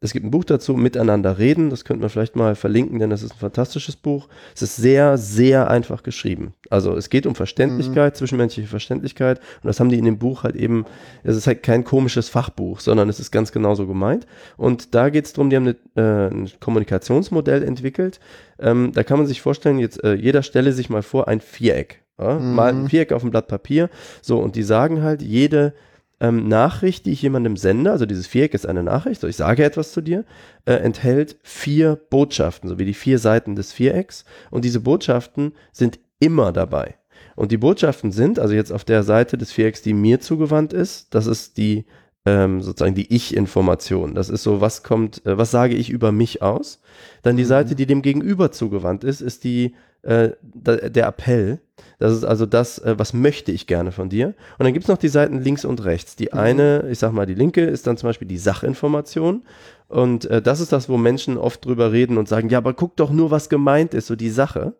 Es gibt ein Buch dazu, Miteinander reden, das könnten wir vielleicht mal verlinken, denn das ist ein fantastisches Buch. Es ist sehr, sehr einfach geschrieben. Also es geht um Verständlichkeit, zwischenmenschliche Verständlichkeit, und das haben die in dem Buch halt eben, es ist halt kein komisches Fachbuch, sondern es ist ganz genauso gemeint. Und da geht es darum, die haben ein Kommunikationsmodell entwickelt. Da kann man sich vorstellen, jetzt jeder stelle sich mal vor, ein Viereck. Mal ein Viereck auf ein Blatt Papier. So, und die sagen halt, jede Nachricht, die ich jemandem sende, also dieses Viereck ist eine Nachricht, so ich sage etwas zu dir, enthält 4 Botschaften, so wie die 4 Seiten des Vierecks, und diese Botschaften sind immer dabei. Und die Botschaften sind, also jetzt auf der Seite des Vierecks, die mir zugewandt ist, das ist die sozusagen die Ich-Information. Das ist so, was kommt, was sage ich über mich aus? Dann die Seite, die dem Gegenüber zugewandt ist die der Appell. Das ist also das, was möchte ich gerne von dir. Und dann gibt es noch die Seiten links und rechts. Die eine, ich sag mal, die linke ist dann zum Beispiel die Sachinformation. Und das ist das, wo Menschen oft drüber reden und sagen, ja, aber guck doch nur, was gemeint ist, so die Sache.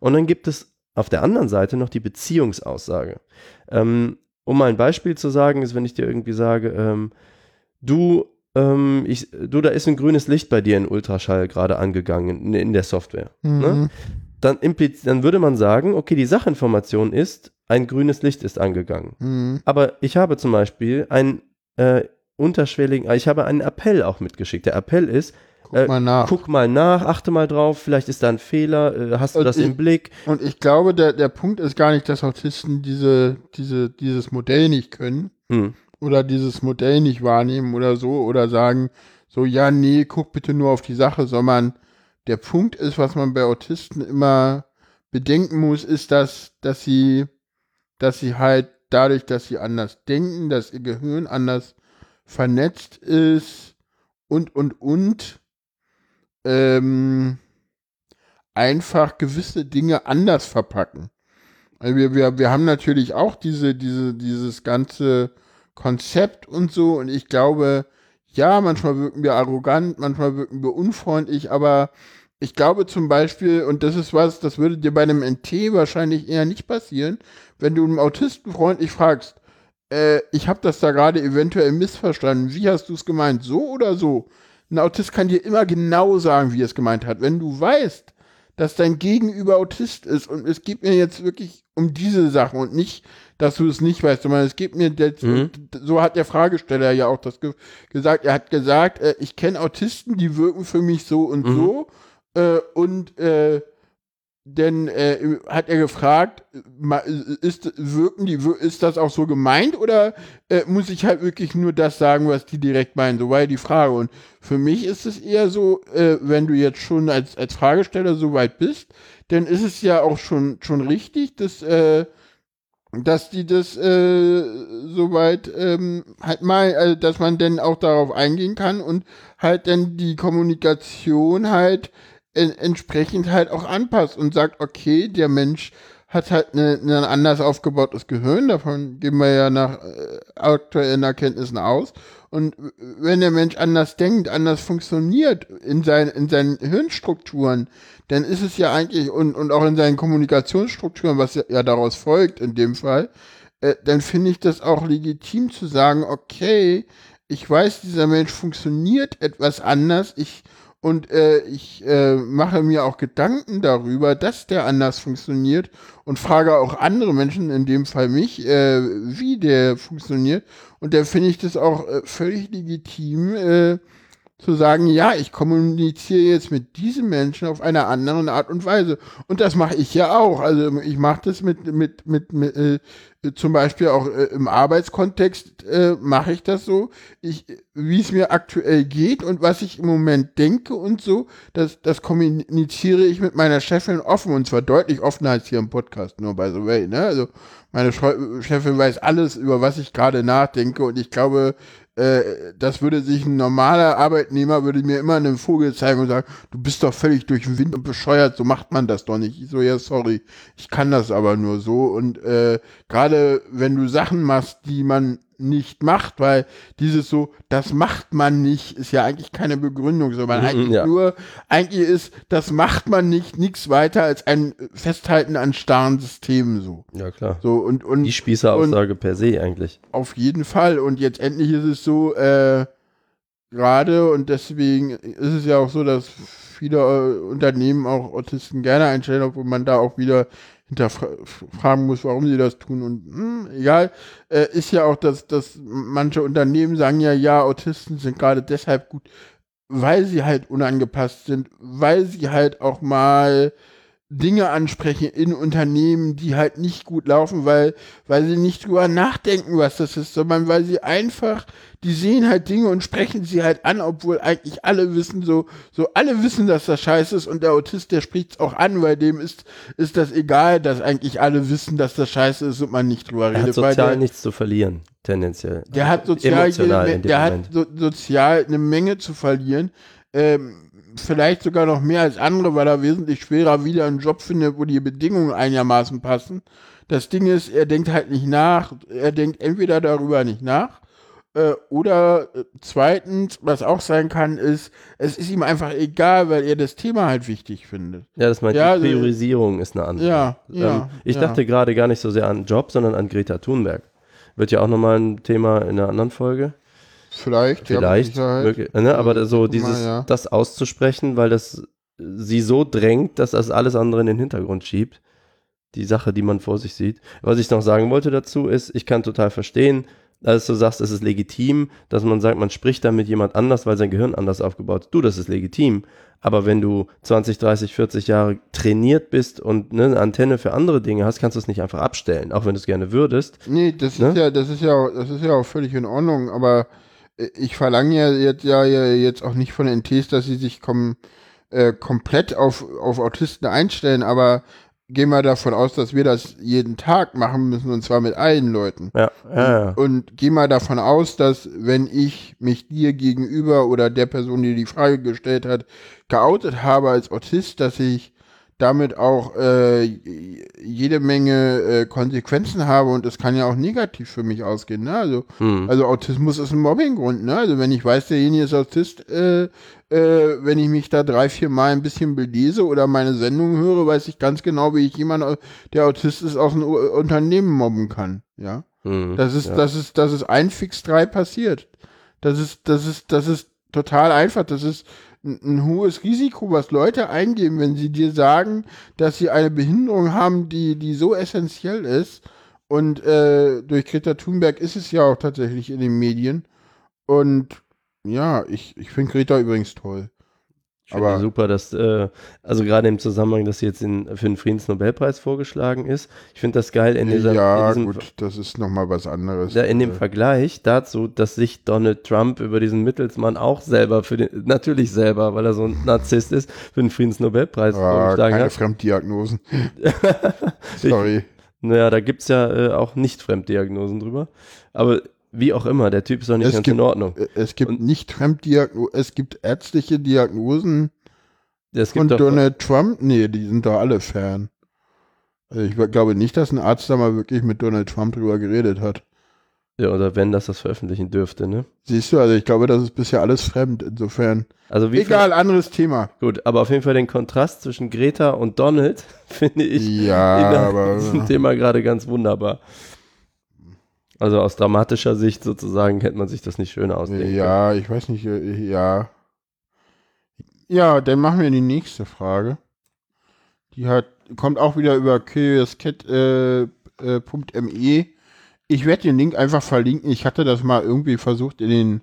Und dann gibt es auf der anderen Seite noch die Beziehungsaussage. Um mal ein Beispiel zu sagen, ist, wenn ich dir irgendwie sage, du, da ist ein grünes Licht bei dir in Ultraschall gerade angegangen, in der Software. Mhm. Ne? Dann würde man sagen, okay, die Sachinformation ist, ein grünes Licht ist angegangen. Mhm. Aber ich habe zum Beispiel einen ich habe einen Appell auch mitgeschickt. Der Appell ist, guck mal nach, achte mal drauf, vielleicht ist da ein Fehler, hast du das im Blick? Und ich glaube, der Punkt ist gar nicht, dass Autisten dieses Modell nicht können oder dieses Modell nicht wahrnehmen oder so oder sagen, so, ja, nee, guck bitte nur auf die Sache, sondern der Punkt ist, was man bei Autisten immer bedenken muss, ist, dass sie halt dadurch, dass sie anders denken, dass ihr Gehirn anders vernetzt ist und einfach gewisse Dinge anders verpacken. Also wir haben natürlich auch dieses ganze Konzept und so, und ich glaube, ja, manchmal wirken wir arrogant, manchmal wirken wir unfreundlich, aber ich glaube zum Beispiel, und das ist was, das würde dir bei einem NT wahrscheinlich eher nicht passieren, wenn du einen Autisten freundlich fragst, ich habe das da gerade eventuell missverstanden, wie hast du es gemeint, so oder so? Ein Autist kann dir immer genau sagen, wie er es gemeint hat. Wenn du weißt, dass dein Gegenüber Autist ist und es geht mir jetzt wirklich um diese Sachen und nicht, dass du es nicht weißt, sondern es geht mir, so hat der Fragesteller ja auch das gesagt, er hat gesagt, ich kenne Autisten, die wirken für mich so und so dann hat er gefragt, ist das auch so gemeint oder muss ich halt wirklich nur das sagen, was die direkt meinen? So war ja die Frage. Und für mich ist es eher so, wenn du jetzt schon als Fragesteller so weit bist, dann ist es ja auch schon richtig, dass die das soweit halt mal, also dass man dann auch darauf eingehen kann und halt dann die Kommunikation halt entsprechend halt auch anpasst und sagt, okay, der Mensch hat halt ein anders aufgebautes Gehirn, davon gehen wir ja nach aktuellen Erkenntnissen aus, und wenn der Mensch anders denkt, anders funktioniert in seinen Hirnstrukturen, dann ist es ja eigentlich, und auch in seinen Kommunikationsstrukturen, was ja daraus folgt in dem Fall, dann finde ich das auch legitim zu sagen, okay, ich weiß, dieser Mensch funktioniert etwas anders, ich mache mir auch Gedanken darüber, dass der anders funktioniert, und frage auch andere Menschen, in dem Fall mich, wie der funktioniert. Und da finde ich das auch völlig legitim, zu sagen, ja, ich kommuniziere jetzt mit diesem Menschen auf einer anderen Art und Weise. Und das mache ich ja auch. Also ich mache das mit zum Beispiel auch im Arbeitskontext mache ich das so, wie es mir aktuell geht und was ich im Moment denke und so, das kommuniziere ich mit meiner Chefin offen, und zwar deutlich offener als hier im Podcast, nur by the way, ne? Also meine Chefin weiß alles, über was ich gerade nachdenke, und ich glaube, das würde sich ein normaler Arbeitnehmer, würde mir immer einen Vogel zeigen und sagen, du bist doch völlig durch den Wind und bescheuert, so macht man das doch nicht. Ich so, ja, sorry, ich kann das aber nur so. Und gerade wenn du Sachen machst, die man nicht macht, weil dieses so, das macht man nicht, ist ja eigentlich keine Begründung, sondern eigentlich ist, das macht man nicht, nichts weiter als ein Festhalten an starren Systemen so. Ja, klar. So, und die Spießeraussage per se eigentlich. Auf jeden Fall. Und jetzt endlich ist es so, gerade, und deswegen ist es ja auch so, dass viele Unternehmen auch Autisten gerne einstellen, obwohl man da auch wieder hinterfragen muss, warum sie das tun, und egal, ist ja auch, dass manche Unternehmen sagen, ja, Autisten sind gerade deshalb gut, weil sie halt unangepasst sind, weil sie halt auch mal Dinge ansprechen in Unternehmen, die halt nicht gut laufen, weil sie nicht drüber nachdenken, was das ist, sondern weil sie einfach, die sehen halt Dinge und sprechen sie halt an, obwohl eigentlich alle wissen, so alle wissen, dass das scheiße ist, und der Autist, der spricht es auch an, weil dem ist das egal, dass eigentlich alle wissen, dass das scheiße ist und man nicht drüber redet. Er hat sozial nichts zu verlieren. tendenziell. Der hat sozial, sozial eine Menge zu verlieren. Vielleicht sogar noch mehr als andere, weil er wesentlich schwerer wieder einen Job findet, wo die Bedingungen einigermaßen passen. Das Ding ist, er denkt halt nicht nach. Er denkt entweder darüber nicht nach oder zweitens, was auch sein kann, ist, es ist ihm einfach egal, weil er das Thema halt wichtig findet. Ja, das meint die Priorisierung ist eine andere. Ja, ich dachte gerade gar nicht so sehr an Job, sondern an Greta Thunberg. Wird ja auch nochmal ein Thema in einer anderen Folge. Vielleicht, ja, möglich, ne? Aber so dieses, das auszusprechen, weil das sie so drängt, dass das alles andere in den Hintergrund schiebt. Die Sache, die man vor sich sieht. Was ich noch sagen wollte dazu ist, ich kann total verstehen, als du sagst, es ist legitim, dass man sagt, man spricht dann mit jemand anders, weil sein Gehirn anders aufgebaut ist. Du, das ist legitim. Aber wenn du 20, 30, 40 Jahre trainiert bist und ne, eine Antenne für andere Dinge hast, kannst du es nicht einfach abstellen, auch wenn du es gerne würdest. Nee, das ist ja auch völlig in Ordnung, aber ich verlange jetzt auch nicht von NTs, dass sie sich komplett auf Autisten einstellen, aber gehen wir davon aus, dass wir das jeden Tag machen müssen und zwar mit allen Leuten. Ja. Und gehen wir davon aus, dass wenn ich mich dir gegenüber oder der Person, die die Frage gestellt hat, geoutet habe als Autist, dass ich damit auch jede Menge Konsequenzen habe und das kann ja auch negativ für mich ausgehen. Ne? Also Autismus ist ein Mobbinggrund. Ne? Also wenn ich weiß, derjenige ist Autist, wenn ich mich da 3-4 Mal ein bisschen belese oder meine Sendung höre, weiß ich ganz genau, wie ich jemanden, der Autist ist, aus einem Unternehmen mobben kann. Ja, das ist 1 fix 3 passiert. Das ist total einfach. Das ist ein hohes Risiko, was Leute eingeben, wenn sie dir sagen, dass sie eine Behinderung haben, die so essentiell ist. Und durch Greta Thunberg ist es ja auch tatsächlich in den Medien. Und ja, ich finde Greta übrigens toll. Ich finde super, dass, also gerade im Zusammenhang, dass sie jetzt für den Friedensnobelpreis vorgeschlagen ist. Ich finde das geil in diesem, das ist nochmal was anderes. In dem Vergleich dazu, dass sich Donald Trump über diesen Mittelsmann auch selber, natürlich selber, weil er so ein Narzisst ist, für den Friedensnobelpreis vorgeschlagen hat. Keine Fremddiagnosen. Sorry. Da gibt es ja auch nicht Fremddiagnosen drüber. Aber wie auch immer, der Typ ist doch nicht in Ordnung. Es gibt nicht Fremddiagnosen, es gibt ärztliche Diagnosen von Donald Trump. Nee, die sind doch alle fern. Also ich glaube nicht, dass ein Arzt da mal wirklich mit Donald Trump drüber geredet hat. Ja, oder wenn das veröffentlichen dürfte, ne? Siehst du, also ich glaube, das ist bisher alles fremd, insofern. Also egal, anderes Thema. Gut, aber auf jeden Fall den Kontrast zwischen Greta und Donald finde ich in diesem Thema gerade ganz wunderbar. Also aus dramatischer Sicht sozusagen hätte man sich das nicht schöner ausdenken können. Ich weiß nicht, Ja, dann machen wir die nächste Frage. Die kommt auch wieder über curiouscat.me. Ich werde den Link einfach verlinken. Ich hatte das mal irgendwie versucht, in den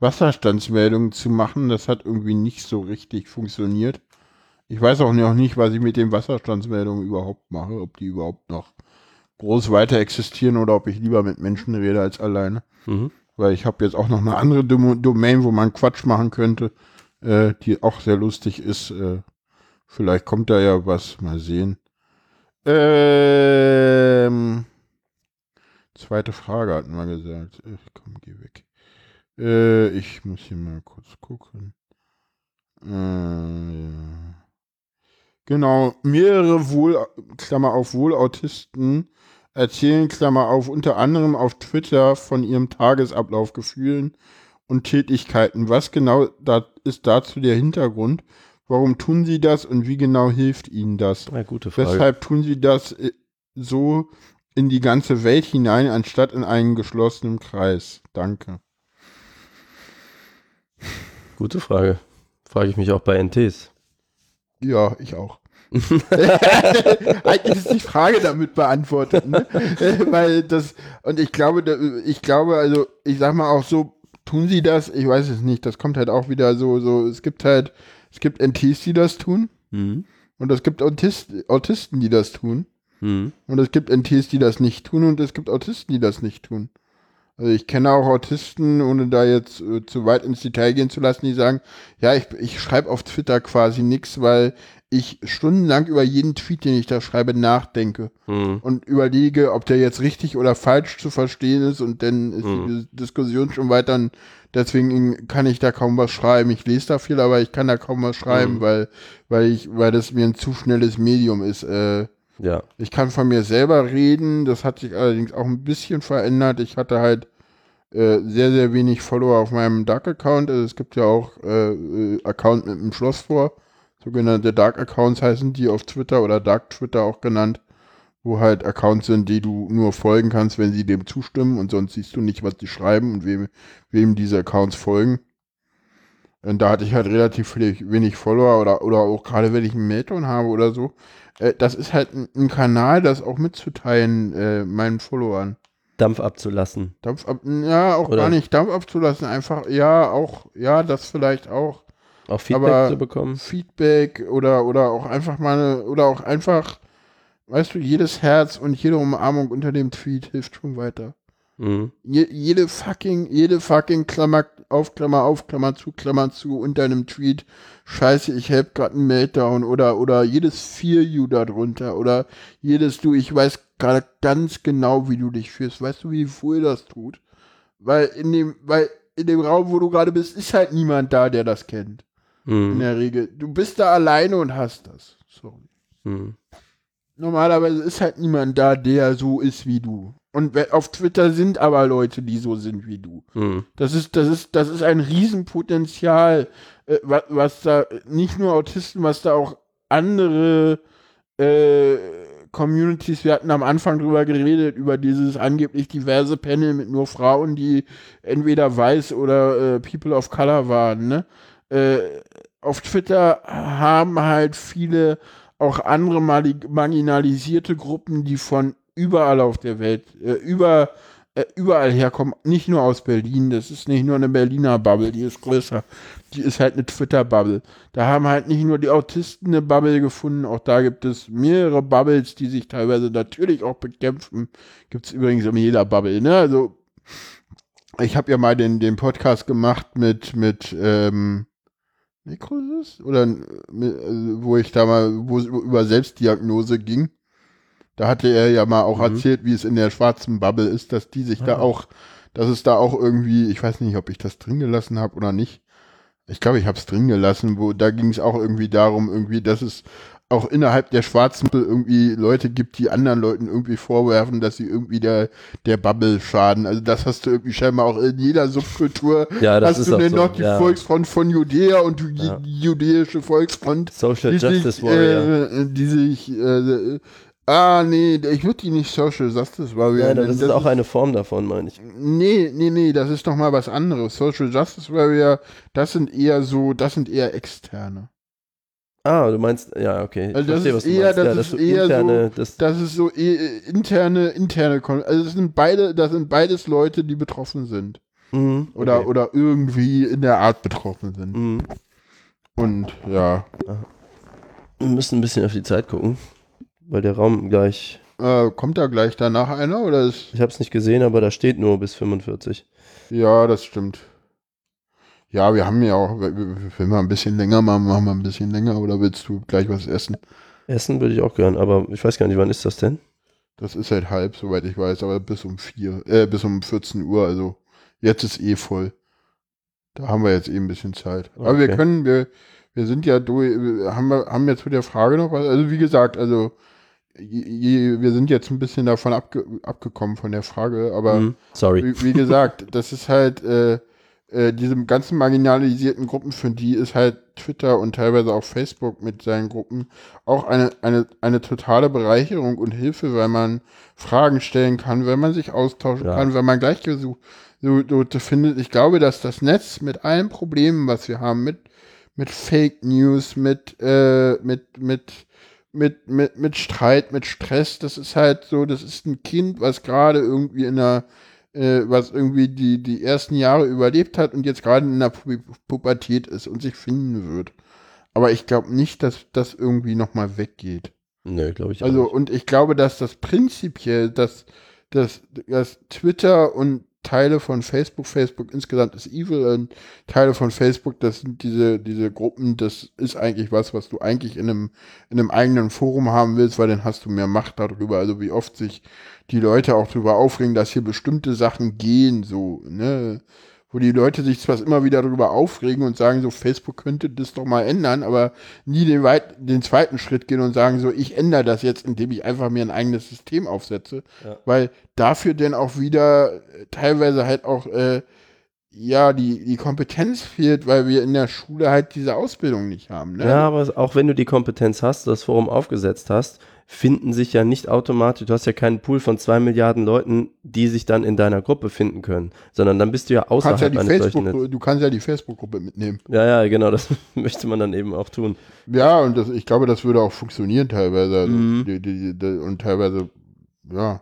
Wasserstandsmeldungen zu machen. Das hat irgendwie nicht so richtig funktioniert. Ich weiß auch noch nicht, was ich mit den Wasserstandsmeldungen überhaupt mache, ob die überhaupt noch groß weiter existieren oder ob ich lieber mit Menschen rede als alleine. Weil ich habe jetzt auch noch eine andere Domain, wo man Quatsch machen könnte, die auch sehr lustig ist. Vielleicht kommt da ja was. Mal sehen. Zweite Frage hatten wir gesagt. Komm, geh weg. Ich muss hier mal kurz gucken. Ja. Genau, mehrere Wohlautisten erzählen, unter anderem auf Twitter von ihrem Tagesablauf, Gefühlen und Tätigkeiten. Was genau ist dazu der Hintergrund? Warum tun sie das und wie genau hilft ihnen das? Eine gute Frage. Weshalb tun sie das so in die ganze Welt hinein, anstatt in einen geschlossenen Kreis? Danke. Gute Frage. Frage ich mich auch bei NTs. Ja, ich auch. Eigentlich ist die Frage damit beantwortet, ne? Ich glaube, ich sag mal auch so, tun sie das? Ich weiß es nicht, das kommt halt auch wieder so, es gibt NTs, die das tun, und es gibt Autisten, die das tun, und es gibt NTs, die das nicht tun, und es gibt Autisten, die das nicht tun. Also ich kenne auch Autisten, ohne da jetzt zu weit ins Detail gehen zu lassen, die sagen, ja, ich schreibe auf Twitter quasi nichts, weil ich stundenlang über jeden Tweet, den ich da schreibe, nachdenke und überlege, ob der jetzt richtig oder falsch zu verstehen ist, und dann ist die Diskussion schon weiter. Und deswegen kann ich da kaum was schreiben. Ich lese da viel, aber ich kann da kaum was schreiben, weil das mir ein zu schnelles Medium ist. Ja. Ich kann von mir selber reden, das hat sich allerdings auch ein bisschen verändert. Ich hatte halt sehr, sehr wenig Follower auf meinem Dark-Account. Also es gibt ja auch Account mit einem Schloss vor. Sogenannte Dark-Accounts heißen die auf Twitter oder Dark-Twitter auch genannt, wo halt Accounts sind, die du nur folgen kannst, wenn sie dem zustimmen, und sonst siehst du nicht, was die schreiben und wem diese Accounts folgen. Und da hatte ich halt relativ wenig Follower oder auch gerade, wenn ich einen Mailton habe oder so. Das ist halt ein Kanal, das auch mitzuteilen meinen Followern. Dampf abzulassen. Gar nicht Dampf abzulassen, einfach, das vielleicht auch. Auch Feedback zu bekommen. Feedback oder auch einfach weißt du, jedes Herz und jede Umarmung unter dem Tweet hilft schon weiter. Mhm. Jede fucking Klammer auf, Klammer auf, Klammer zu unter einem Tweet. Scheiße, ich hab gerade einen Meltdown oder jedes Feel You darunter oder jedes Du, ich weiß gerade ganz genau, wie du dich fühlst. Weißt du, wie wohl das tut? Weil in dem Raum, wo du gerade bist, ist halt niemand da, der das kennt. In der Regel. Du bist da alleine und hast das. So. Normalerweise ist halt niemand da, der so ist wie du. Und auf Twitter sind aber Leute, die so sind wie du. Das ist ein Riesenpotenzial, was da nicht nur Autisten, was da auch andere Communities, wir hatten am Anfang drüber geredet, über dieses angeblich diverse Panel mit nur Frauen, die entweder weiß oder People of Color waren, ne? Auf Twitter haben halt viele auch andere marginalisierte Gruppen, die von überall auf der Welt, überall herkommen, nicht nur aus Berlin, das ist nicht nur eine Berliner Bubble, die ist größer, die ist halt eine Twitter-Bubble. Da haben halt nicht nur die Autisten eine Bubble gefunden, auch da gibt es mehrere Bubbles, die sich teilweise natürlich auch bekämpfen, gibt es übrigens in jeder Bubble, ne, also ich habe ja mal den Podcast gemacht mit Nekrosis, oder wo ich da mal, wo es über Selbstdiagnose ging. Da hatte er ja mal auch erzählt, wie es in der schwarzen Bubble ist, dass die sich da auch, dass es da auch irgendwie, ich weiß nicht, ob ich das drin gelassen habe oder nicht. Ich glaube, ich habe es drin gelassen, wo da ging es auch irgendwie darum, irgendwie, dass es auch innerhalb der schwarzen Bubble irgendwie Leute gibt, die anderen Leuten irgendwie vorwerfen, dass sie irgendwie der Bubble schaden. Also das hast du irgendwie scheinbar auch in jeder Subkultur. Ja, das hast ist du denn so. Noch die Volksfront von Judäa und die jüdische Volksfront, Social Justice Warrior, die sich ich würde die nicht Social Justice Warrior nennen. Das ist auch eine Form davon, meine ich. Nee, das ist doch mal was anderes. Social Justice Warrior, das sind eher Externe. Ah, du meinst, ja, okay. Ich verstehe, was du meinst. Das ist eher interne, also das sind beides Leute, die betroffen sind. Oder irgendwie in der Art betroffen sind. Und, ja. Wir müssen ein bisschen auf die Zeit gucken. Weil der Raum gleich... kommt da gleich danach einer, oder ist... Ich hab's nicht gesehen, aber da steht nur bis 45. Ja, das stimmt. Ja, wir haben ja auch... Wenn wir ein bisschen länger machen, machen wir ein bisschen länger, oder willst du gleich was essen? Essen würde ich auch gern, aber ich weiß gar nicht, wann ist das denn? Das ist halt halb, soweit ich weiß, aber bis um 14 Uhr, also jetzt ist voll. Da haben wir jetzt ein bisschen Zeit. Okay. Aber wir sind ja durch, haben jetzt mit der Frage noch was, also wie gesagt, also wir sind jetzt ein bisschen davon abgekommen von der Frage, aber wie gesagt, das ist halt diese ganzen marginalisierten Gruppen, für die ist halt Twitter und teilweise auch Facebook mit seinen Gruppen auch eine totale Bereicherung und Hilfe, weil man Fragen stellen kann, wenn man sich austauschen kann, wenn man Gleichgesinnte findet. Ich glaube, dass das Netz mit allen Problemen, was wir haben, mit Fake News, mit Streit, mit Stress, das ist halt so, das ist ein Kind, was gerade irgendwie was irgendwie die ersten Jahre überlebt hat und jetzt gerade in der Pubertät ist und sich finden wird. Aber ich glaube nicht, dass das irgendwie nochmal weggeht. Nee, glaube ich auch nicht. Und ich glaube, dass das prinzipiell, dass Twitter und Teile von Facebook insgesamt ist evil, und Teile von Facebook, das sind diese Gruppen, das ist eigentlich was du eigentlich in einem eigenen Forum haben willst, weil dann hast du mehr Macht darüber, also wie oft sich die Leute auch darüber aufregen, dass hier bestimmte Sachen gehen, so, ne, wo die Leute sich zwar immer wieder darüber aufregen und sagen so, Facebook könnte das doch mal ändern, aber nie den zweiten Schritt gehen und sagen so, ich ändere das jetzt, indem ich einfach mir ein eigenes System aufsetze, ja. Weil dafür dann auch wieder teilweise halt auch die Kompetenz fehlt, weil wir in der Schule halt diese Ausbildung nicht haben. Ne? Ja, aber auch wenn du die Kompetenz hast, das Forum aufgesetzt hast, finden sich ja nicht automatisch, du hast ja keinen Pool von 2 Milliarden Leuten, die sich dann in deiner Gruppe finden können, sondern dann bist du ja außerhalb eines solchen Netzes. Du kannst ja die Facebook-Gruppe mitnehmen. Ja, genau, das möchte man dann eben auch tun. Ja, und ich glaube, das würde auch funktionieren teilweise. Also und teilweise, ja.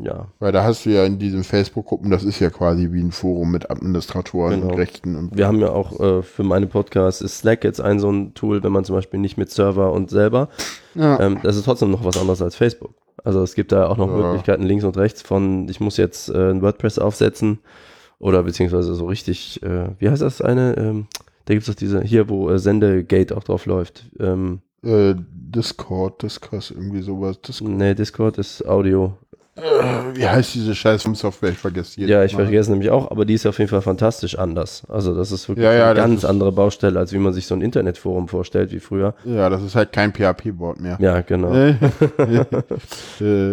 Ja. Weil da hast du ja in diesen Facebook-Gruppen, das ist ja quasi wie ein Forum mit Administratoren und Rechten. Und wir haben ja auch für meine Podcasts ist Slack jetzt so ein Tool, wenn man zum Beispiel nicht mit Server und selber. Ja. Das ist trotzdem noch was anderes als Facebook. Also es gibt da auch noch Möglichkeiten links und rechts von, ich muss jetzt ein WordPress aufsetzen oder beziehungsweise so richtig, wie heißt das eine? Da gibt es doch diese, hier wo Sendegate auch drauf läuft. Discord, irgendwie sowas. Discord. Nee, Discord ist Audio. Wie heißt diese scheiß Software? Ich vergesse hier. Ja, ich vergesse nämlich auch, aber die ist auf jeden Fall fantastisch anders. Also das ist wirklich eine ganz andere Baustelle, als wie man sich so ein Internetforum vorstellt, wie früher. Ja, das ist halt kein PHP-Board mehr. Ja, genau.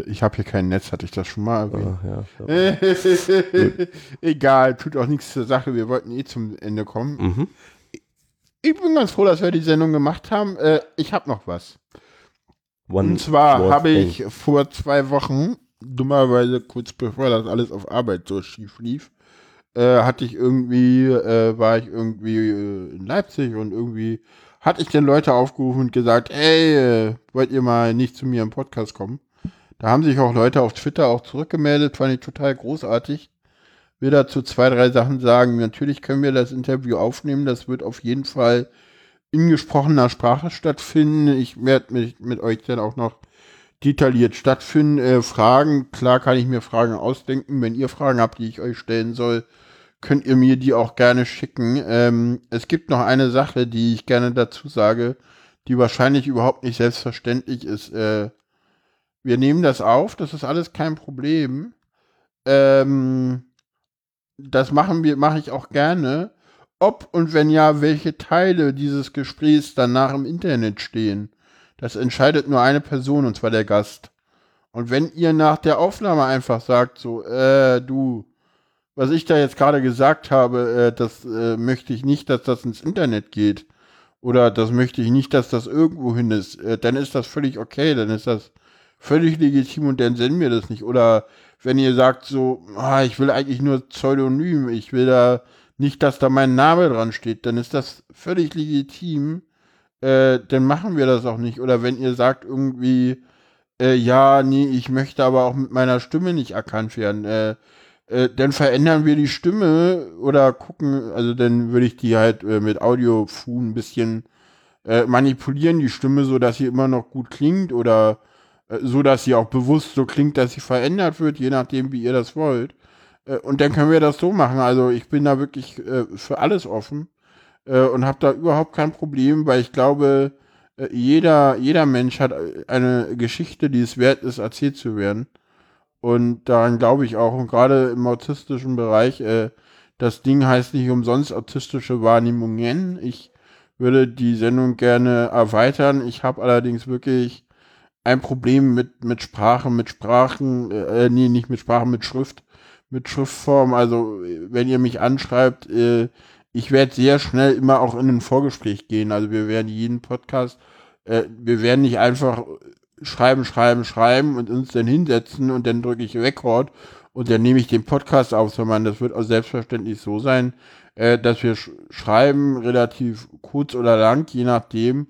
Ich habe hier kein Netz, hatte ich das schon mal erwähnt. Oh, ja, egal, tut auch nichts zur Sache, wir wollten zum Ende kommen. Mhm. Ich bin ganz froh, dass wir die Sendung gemacht haben. Ich habe noch was. Und zwar habe ich vor 2 Wochen dummerweise kurz bevor das alles auf Arbeit so schief lief, war ich irgendwie in Leipzig und irgendwie hatte ich dann Leute aufgerufen und gesagt, ey, wollt ihr mal nicht zu mir im Podcast kommen? Da haben sich auch Leute auf Twitter auch zurückgemeldet, fand ich total großartig. Will dazu 2, 3 Sachen sagen. Natürlich können wir das Interview aufnehmen, das wird auf jeden Fall in gesprochener Sprache stattfinden. Ich werde mich mit euch dann auch noch detailliert stattfinden. Fragen, klar kann ich mir Fragen ausdenken. Wenn ihr Fragen habt, die ich euch stellen soll, könnt ihr mir die auch gerne schicken. Es gibt noch eine Sache, die ich gerne dazu sage, die wahrscheinlich überhaupt nicht selbstverständlich ist. Wir nehmen das auf, das ist alles kein Problem. Das mache ich auch gerne. Ob und wenn ja, welche Teile dieses Gesprächs danach im Internet stehen. Das entscheidet nur eine Person, und zwar der Gast. Und wenn ihr nach der Aufnahme einfach sagt, so, du, was ich da jetzt gerade gesagt habe, das möchte ich nicht, dass das ins Internet geht, oder das möchte ich nicht, dass das irgendwo hin ist, dann ist das völlig okay, dann ist das völlig legitim und dann senden wir das nicht. Oder wenn ihr sagt, so, ich will eigentlich nur Pseudonym, ich will da nicht, dass da mein Name dran steht, dann ist das völlig legitim. Dann machen wir das auch nicht. Oder wenn ihr sagt irgendwie, ich möchte aber auch mit meiner Stimme nicht erkannt werden, dann verändern wir die Stimme oder gucken, also dann würde ich die halt mit Audio-Fu ein bisschen manipulieren, die Stimme, so dass sie immer noch gut klingt oder so, dass sie auch bewusst so klingt, dass sie verändert wird, je nachdem, wie ihr das wollt. Und dann können wir das so machen. Also ich bin da wirklich für alles offen. Und habe da überhaupt kein Problem, weil ich glaube, jeder Mensch hat eine Geschichte, die es wert ist, erzählt zu werden. Und daran glaube ich auch. Und gerade im autistischen Bereich, das Ding heißt nicht umsonst autistische Wahrnehmungen. Ich würde die Sendung gerne erweitern. Ich habe allerdings wirklich ein Problem mit Schriftform. Also wenn ihr mich anschreibt, ich werde sehr schnell immer auch in ein Vorgespräch gehen. Also wir werden jeden Podcast, wir werden nicht einfach schreiben und uns dann hinsetzen und dann drücke ich Record und dann nehme ich den Podcast auf, sondern das wird auch selbstverständlich so sein, dass wir schreiben, relativ kurz oder lang, je nachdem,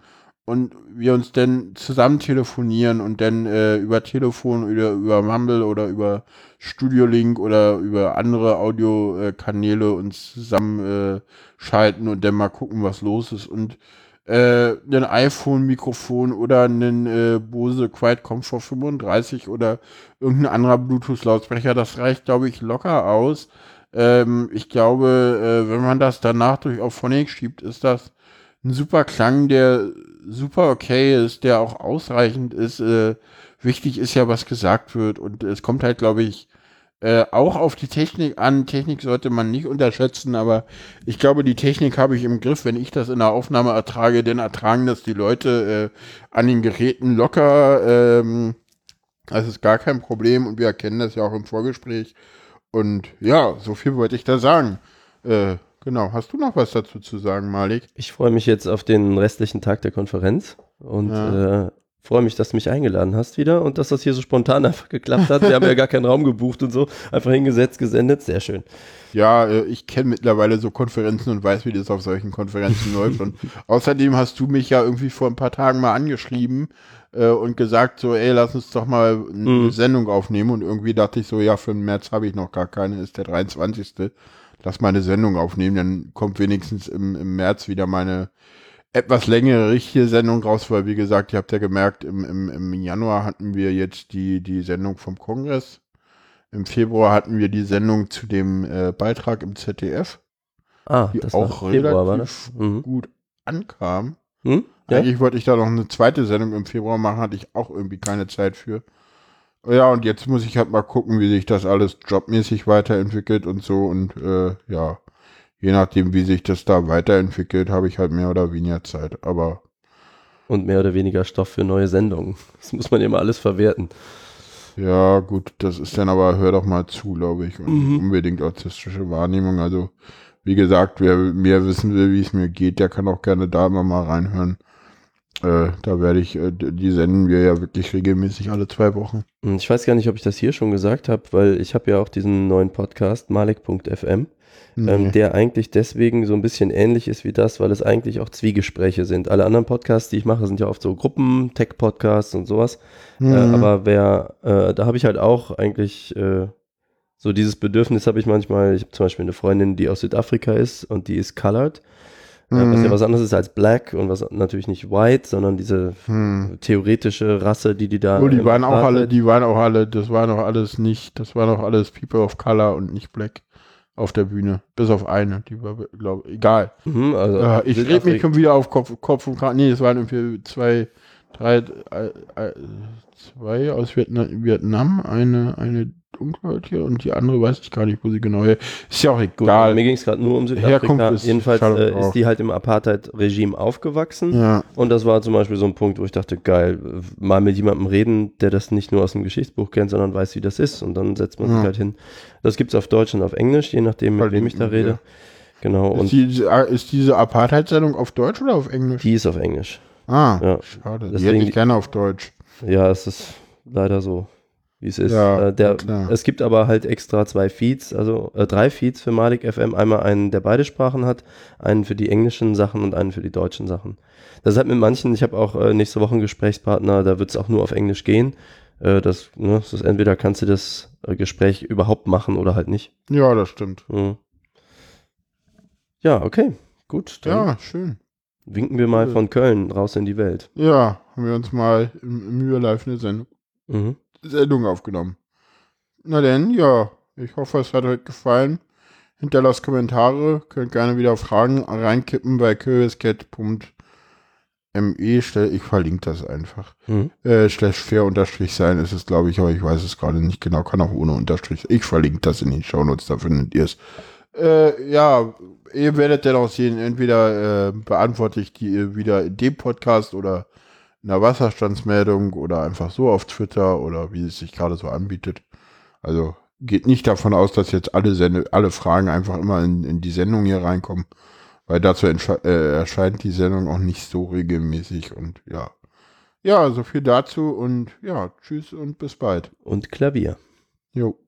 und wir uns dann zusammen telefonieren und dann über Telefon oder über Mumble oder über Studio Link oder über andere Audiokanäle uns zusammenschalten und dann mal gucken, was los ist. Und ein iPhone-Mikrofon oder einen Bose Quiet Comfort 35 oder irgendein anderer Bluetooth-Lautsprecher. Das reicht, glaube ich, locker aus. Ich glaube, wenn man das danach durch Auphonic schiebt, ist das ein super Klang, der super okay ist, der auch ausreichend ist. Wichtig ist ja, was gesagt wird. Und es kommt halt, glaube ich, auch auf die Technik an. Technik sollte man nicht unterschätzen, aber ich glaube, die Technik habe ich im Griff, wenn ich das in der Aufnahme ertrage, denn ertragen das die Leute an den Geräten locker. Das ist gar kein Problem und wir erkennen das ja auch im Vorgespräch. Und ja, so viel wollte ich da sagen. Genau, hast du noch was dazu zu sagen, Malik? Ich freue mich jetzt auf den restlichen Tag der Konferenz und freue mich, dass du mich eingeladen hast wieder und dass das hier so spontan einfach geklappt hat. Wir haben ja gar keinen Raum gebucht und so. Einfach hingesetzt, gesendet. Sehr schön. Ja, ich kenne mittlerweile so Konferenzen und weiß, wie das auf solchen Konferenzen läuft. Und außerdem hast du mich ja irgendwie vor ein paar Tagen mal angeschrieben und gesagt so, ey, lass uns doch mal eine Sendung aufnehmen. Und irgendwie dachte ich so, ja, für den März habe ich noch gar keine. Ist der 23. Lass mal eine Sendung aufnehmen. Dann kommt wenigstens im März wieder meine etwas längere richtige Sendung raus, weil wie gesagt, ihr habt ja gemerkt, im Januar hatten wir jetzt die Sendung vom Kongress, im Februar hatten wir die Sendung zu dem Beitrag im ZDF, die das auch war Februar, relativ war das? Gut ankam. Ja? Eigentlich wollte ich da noch eine zweite Sendung im Februar machen, hatte ich auch irgendwie keine Zeit für. Ja, und jetzt muss ich halt mal gucken, wie sich das alles jobmäßig weiterentwickelt und so und ja. Je nachdem, wie sich das da weiterentwickelt, habe ich halt mehr oder weniger Zeit, aber... Und mehr oder weniger Stoff für neue Sendungen. Das muss man immer alles verwerten. Ja, gut, das ist dann aber, hör doch mal zu, glaube ich, und unbedingt autistische Wahrnehmung. Also, wie gesagt, wer mehr wissen will, wie es mir geht, der kann auch gerne da immer mal reinhören. Da werde ich, die senden wir ja wirklich regelmäßig alle 2 Wochen. Ich weiß gar nicht, ob ich das hier schon gesagt habe, weil ich habe ja auch diesen neuen Podcast, malik.fm. Nee. Der eigentlich deswegen so ein bisschen ähnlich ist wie das, weil es eigentlich auch Zwiegespräche sind. Alle anderen Podcasts, die ich mache, sind ja oft so Gruppen, Tech-Podcasts und sowas. Aber da habe ich halt auch eigentlich so dieses Bedürfnis habe ich manchmal. Ich habe zum Beispiel eine Freundin, die aus Südafrika ist und die ist colored. Was ja was anderes ist als black und was natürlich nicht white, sondern diese theoretische Rasse, die da. Oh, das waren auch alles People of Color und nicht black. Auf der Bühne, bis auf eine, die war, glaube ich, egal. Also ich rede mich schon wieder auf Kopf und Kragen. Nee, es waren irgendwie zwei aus Vietnam, eine Dunkelhäutige und die andere weiß ich gar nicht, wo sie genau her. Ist ja auch egal. Gut, mir ging es gerade nur um Südafrika. Jedenfalls ist die halt im Apartheid-Regime aufgewachsen. Ja. Und das war zum Beispiel so ein Punkt, wo ich dachte, geil, mal mit jemandem reden, der das nicht nur aus dem Geschichtsbuch kennt, sondern weiß, wie das ist. Und dann setzt man sich halt hin. Das gibt es auf Deutsch und auf Englisch, je nachdem, mit wem ich da rede. Ja. Genau. Ist diese Apartheid-Sendung auf Deutsch oder auf Englisch? Die ist auf Englisch. Ja. Schade. Die hätte ich gerne auf Deutsch. Ja, es ist leider so, wie es ist. Ja, es gibt aber halt extra 2 Feeds, also 3 Feeds für Malik FM. Einmal einen, der beide Sprachen hat, einen für die englischen Sachen und einen für die deutschen Sachen. Das hat mit manchen, ich habe auch nächste Woche einen Gesprächspartner, da wird es auch nur auf Englisch gehen. Das ist entweder kannst du das Gespräch überhaupt machen oder halt nicht. Ja, das stimmt. Ja, okay, gut. Ja, schön. Winken wir mal von Köln raus in die Welt. Ja, haben wir uns mal im Real Life eine Sendung aufgenommen. Na denn, ja, ich hoffe, es hat euch gefallen. Hinterlasst Kommentare, könnt gerne wieder Fragen reinkippen bei curiouscat.me. Ich verlinke das einfach. /fair_sein ist es, glaube ich, aber ich weiß es gerade nicht genau. Kann auch ohne Unterstrich. Ich verlinke das in den Shownotes, da findet ihr es. Ja, ihr werdet dann auch sehen, entweder beantworte ich die wieder in dem Podcast oder einer Wasserstandsmeldung oder einfach so auf Twitter oder wie es sich gerade so anbietet. Also geht nicht davon aus, dass jetzt alle Fragen einfach immer in die Sendung hier reinkommen, weil dazu erscheint die Sendung auch nicht so regelmäßig und ja. Ja, so viel dazu und ja, tschüss und bis bald. Und Klavier. Jo.